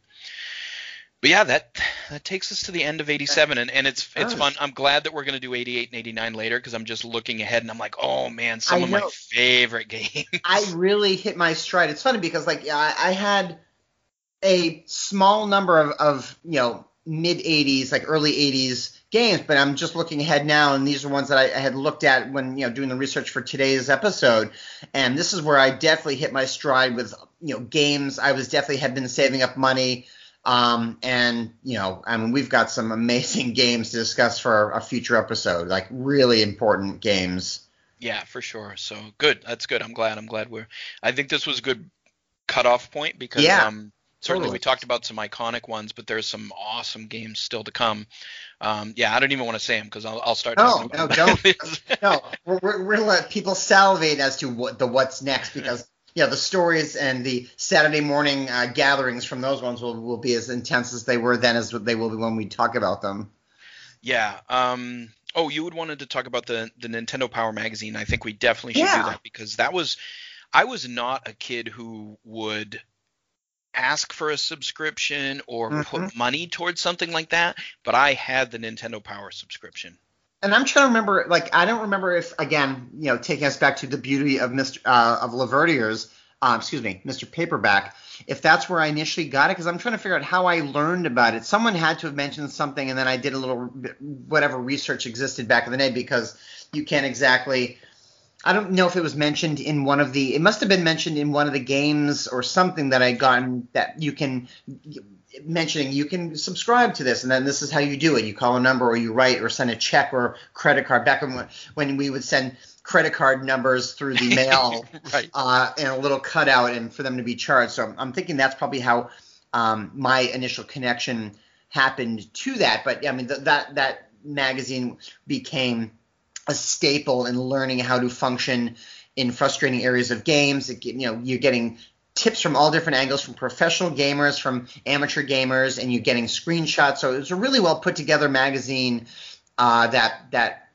but yeah, that that takes us to the end of eighty-seven, and, and it's it's fun. I'm glad that we're gonna do eighty-eight and eighty-nine later, because I'm just looking ahead and I'm like, oh man, some I of know. my favorite games. I really hit my stride. It's funny because like I, I had a small number of, of you know mid eighties, like early eighties. Games, but I'm just looking ahead now, and these are ones that I, I had looked at when, you know, doing the research for today's episode, and this is where I definitely hit my stride with, you know, games. I was definitely had been saving up money, um, and, you know, I mean, we've got some amazing games to discuss for a future episode, like really important games. Yeah, for sure. So good. That's good. I'm glad. I'm glad we're – I think this was a good cutoff point because yeah. – um Certainly, totally. We talked about some iconic ones, but there's some awesome games still to come. Um, yeah, I don't even want to say them because I'll, I'll start. No, no, don't. no, we're, we're, we're gonna let people salivate as to what the what's next, because you know the stories and the Saturday morning uh, gatherings from those ones will, will be as intense as they were then as they will be when we talk about them. Yeah. Um, oh, you would wanted to talk about the the Nintendo Power magazine. I think we definitely should yeah. do that, because that was I was not a kid who would ask for a subscription or mm-hmm. put money towards something like that, but I had the Nintendo Power subscription. And I'm trying to remember, like, I don't remember if, again, you know, taking us back to the beauty of Mister Uh, of Lavertier's, uh, excuse me, Mister Paperback, if that's where I initially got it, because I'm trying to figure out how I learned about it. Someone had to have mentioned something, and then I did a little whatever research existed back in the day, because you can't exactly – I don't know if it was mentioned in one of the – it must have been mentioned in one of the games or something that I gotten that you can – mentioning you can subscribe to this, and then this is how you do it. You call a number, or you write, or send a check or credit card. Back when, when we would send credit card numbers through the mail right. uh, and a little cutout and for them to be charged. So I'm, I'm thinking that's probably how um, my initial connection happened to that. But, I mean, th- that that magazine became – a staple in learning how to function in frustrating areas of games. It, you know, you're getting tips from all different angles, from professional gamers, from amateur gamers, and you're getting screenshots. So it was a really well put together magazine uh, that that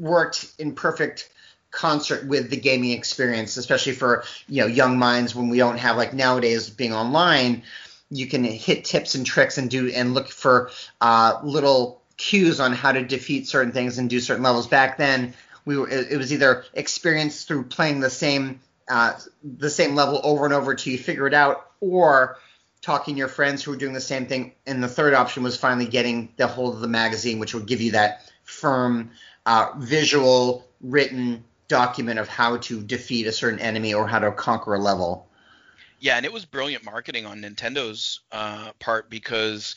worked in perfect concert with the gaming experience, especially for, you know, young minds when we don't have, like nowadays being online, you can hit tips and tricks and do and look for uh, little cues on how to defeat certain things and do certain levels. Back then, we were it, it was either experience through playing the same uh, the same level over and over till you figure it out, or talking to your friends who were doing the same thing. And the third option was finally getting the hold of the magazine, which would give you that firm uh, visual written document of how to defeat a certain enemy or how to conquer a level. Yeah, and it was brilliant marketing on Nintendo's uh, part, because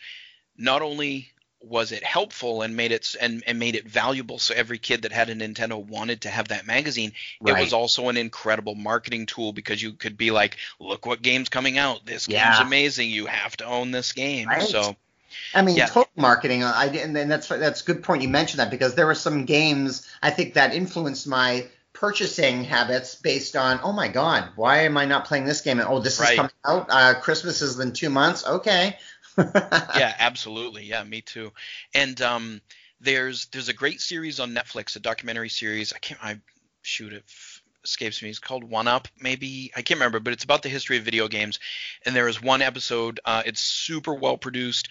not only was it helpful and made it and, and made it valuable, so every kid that had a Nintendo wanted to have that magazine. Right. It was also an incredible marketing tool, because you could be like, "Look what game's coming out! This yeah. game's amazing! You have to own this game!" Right. So, I mean, yeah. total marketing. I and then that's that's a good point you mentioned that, because there were some games I think that influenced my purchasing habits based on, oh my god, why am I not playing this game? And, oh, this right. is coming out. Uh, Christmas is in two months. Okay. Yeah, absolutely. Yeah, me too. And um, there's there's a great series on Netflix, a documentary series. I can't. I shoot it f- escapes me. It's called One Up, maybe. I can't remember, but it's about the history of video games. And there is one episode. Uh, it's super well produced.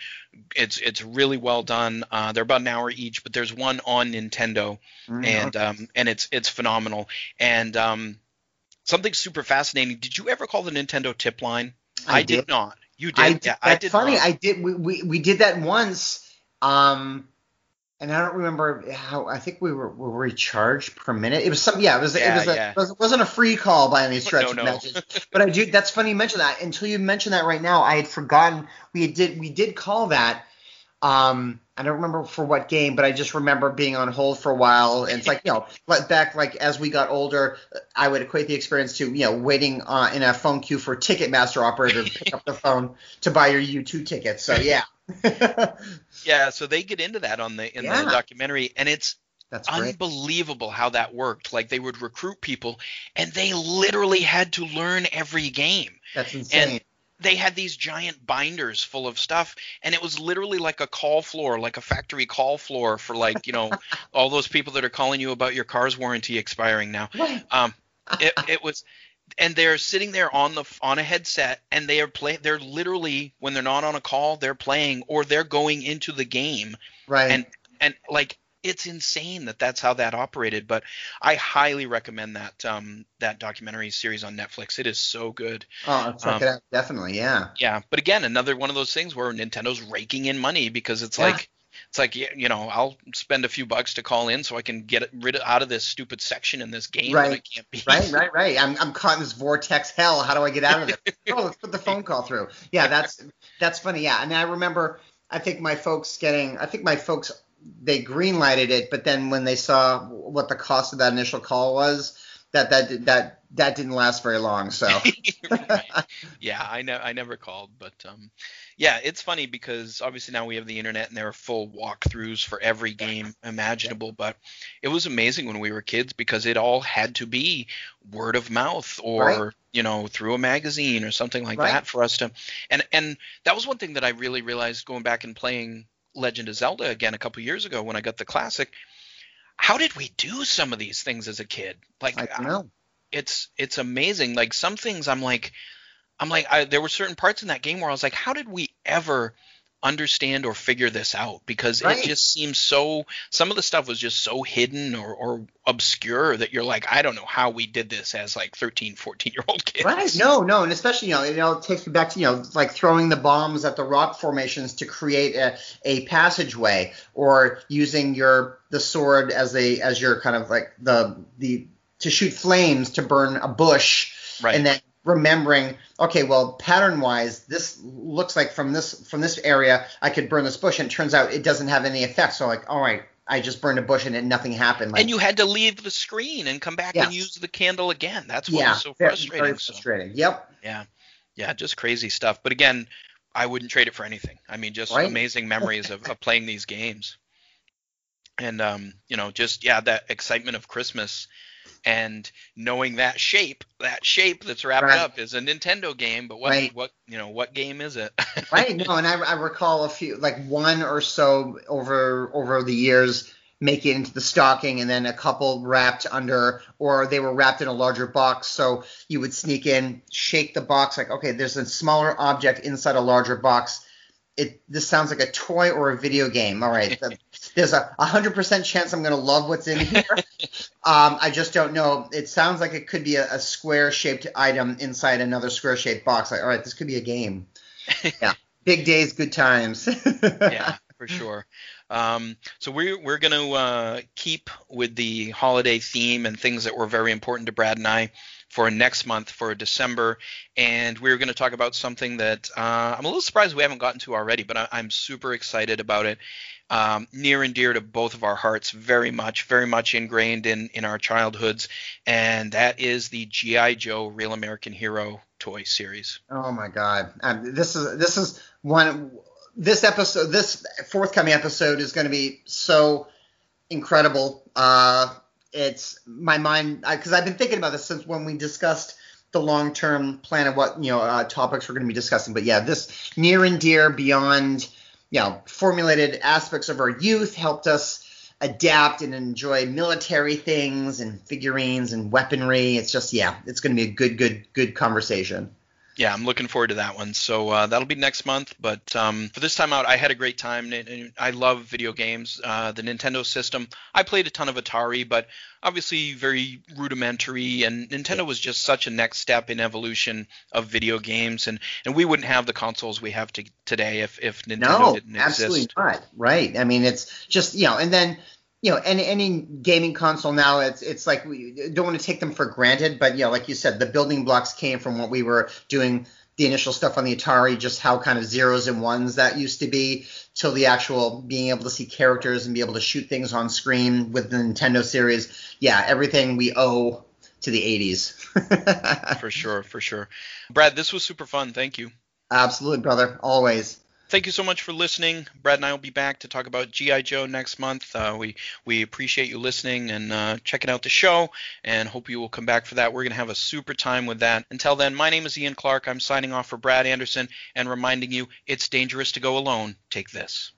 It's it's really well done. Uh, they're about an hour each, but there's one on Nintendo, mm-hmm. and um, and it's it's phenomenal. And um, something super fascinating. Did you ever call the Nintendo tip line? I, I did. did not. You did. I did, yeah, I did funny. Wrong. I did. We, we we did that once, um, and I don't remember how. I think we were we were charged per minute. It was some. Yeah, it was. Yeah, it was. A, yeah. It wasn't a free call by any stretch of no, no. But I do. That's funny you mention that. Until you mention that right now, I had forgotten we did. We did call that. Um, I don't remember for what game, but I just remember being on hold for a while. And it's like, you know, back like as we got older, I would equate the experience to, you know, waiting uh, in a phone queue for Ticketmaster operator to pick up the phone to buy your U two ticket. So, yeah. Yeah. So they get into that on the in yeah. the documentary, and it's That's unbelievable great. How that worked. Like, they would recruit people, and they literally had to learn every game. That's insane. And they had these giant binders full of stuff, and it was literally like a call floor, like a factory call floor for, like, you know, all those people that are calling you about your car's warranty expiring now. Um, it, it was, and they're sitting there on the on a headset, and they are play. They're literally, when they're not on a call, they're playing or they're going into the game. Right. And and like, it's insane that that's how that operated. But I highly recommend that um, that documentary series on Netflix. It is so good. Oh, check um, it out. Definitely, yeah. Yeah, but again, another one of those things where Nintendo's raking in money, because it's yeah. like it's like you know, I'll spend a few bucks to call in so I can get rid of, out of this stupid section in this game. Right, that I can't be. right, right, right. I'm I'm caught in this vortex hell. How do I get out of it? Oh, let's put the phone call through. Yeah, that's that's funny. Yeah, and I remember I think my folks getting I think my folks. They greenlighted it, but then when they saw what the cost of that initial call was, that that that that didn't last very long. So, right. yeah, I know I never called, but um, yeah, it's funny because obviously now we have the internet and there are full walkthroughs for every game imaginable. Yeah. But it was amazing when we were kids, because it all had to be word of mouth or right. you know, through a magazine or something like right. that for us to. And and that was one thing that I really realized going back and playing Legend of Zelda again a couple years ago when I got the classic. How did we do some of these things as a kid? Like, I don't know. It's it's amazing. Like, some things I'm like I'm like I, there were certain parts in that game where I was like, how did we ever understand or figure this out? Because right. it just seems so. Some of the stuff was just so hidden or, or obscure that you're like, I don't know how we did this as like thirteen, fourteen year old kids. Right? No, no, and especially you know, you know, it takes me back to you know, like throwing the bombs at the rock formations to create a, a passageway, or using your the sword as a as your kind of like the the to shoot flames to burn a bush, right? And then remembering, okay, well, pattern-wise, this looks like from this from this area, I could burn this bush, and it turns out it doesn't have any effect. So, like, all right, I just burned a bush, and it, nothing happened. Like, and you had to leave the screen and come back yes. and use the candle again. That's what yeah, was so frustrating. Very frustrating. So, yep. Yeah, yeah, just crazy stuff. But again, I wouldn't trade it for anything. I mean, just right? amazing memories of, of playing these games, and um, you know, just yeah, that excitement of Christmas. And knowing that shape, that shape that's wrapped right. up is a Nintendo game, but what, right. what, you know, what game is it? right. No, and I, I recall a few, like one or so over over the years, make it into the stocking, and then a couple wrapped under, or they were wrapped in a larger box. So you would sneak in, shake the box, like, okay, there's a smaller object inside a larger box. It, this sounds like a toy or a video game. All right. The, there's a one hundred percent chance I'm going to love what's in here. um, I just don't know. It sounds like it could be a, a square-shaped item inside another square-shaped box. Like, all right, this could be a game. Yeah. Big days, good times. Yeah, for sure. Um, so we're, we're going to uh, keep with the holiday theme and things that were very important to Brad and I for next month, for December, and we're going to talk about something that uh, I'm a little surprised we haven't gotten to already, but I, I'm super excited about it, um, near and dear to both of our hearts, very much, very much ingrained in, in our childhoods, and that is the G I Joe Real American Hero toy series. Oh my God. Um, this is this is one this episode, this forthcoming episode is going to be so incredible. Uh It's my mind because I've been thinking about this since when we discussed the long-term plan of what, you know, uh, topics we're going to be discussing. But yeah, this near and dear, beyond, you know, formulated aspects of our youth, helped us adapt and enjoy military things and figurines and weaponry. It's just, yeah, it's going to be a good, good, good conversation. Yeah, I'm looking forward to that one. So uh, that'll be next month. But um, for this time out, I had a great time. And I love video games, uh, the Nintendo system. I played a ton of Atari, but obviously very rudimentary. And Nintendo was just such a next step in evolution of video games. And, and we wouldn't have the consoles we have to, today if, if Nintendo no, didn't exist. No, absolutely not. Right. I mean, it's just, you know, and then, you know, any, any gaming console now, it's it's like we don't want to take them for granted. But, you know, like you said, the building blocks came from what we were doing, the initial stuff on the Atari, just how kind of zeros and ones that used to be, till the actual being able to see characters and be able to shoot things on screen with the Nintendo series. Yeah, everything we owe to the eighties. For sure, for sure. Brad, this was super fun. Thank you. Absolutely, brother. Always. Thank you so much for listening. Brad and I will be back to talk about G I Joe next month. Uh, we we appreciate you listening and uh, checking out the show, and hope you will come back for that. We're going to have a super time with that. Until then, my name is Ian Clark. I'm signing off for Brad Anderson and reminding you it's dangerous to go alone. Take this.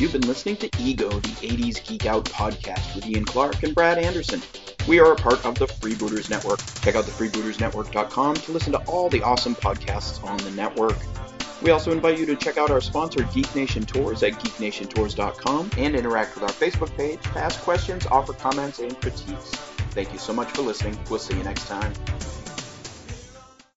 You've been listening to Ego, the eighties Geek Out podcast with Ian Clark and Brad Anderson. We are a part of the Freebooters Network. Check out the freebooters network dot com to listen to all the awesome podcasts on the network. We also invite you to check out our sponsored Geek Nation Tours at geek nation tours dot com and interact with our Facebook page to ask questions, offer comments, and critiques. Thank you so much for listening. We'll see you next time.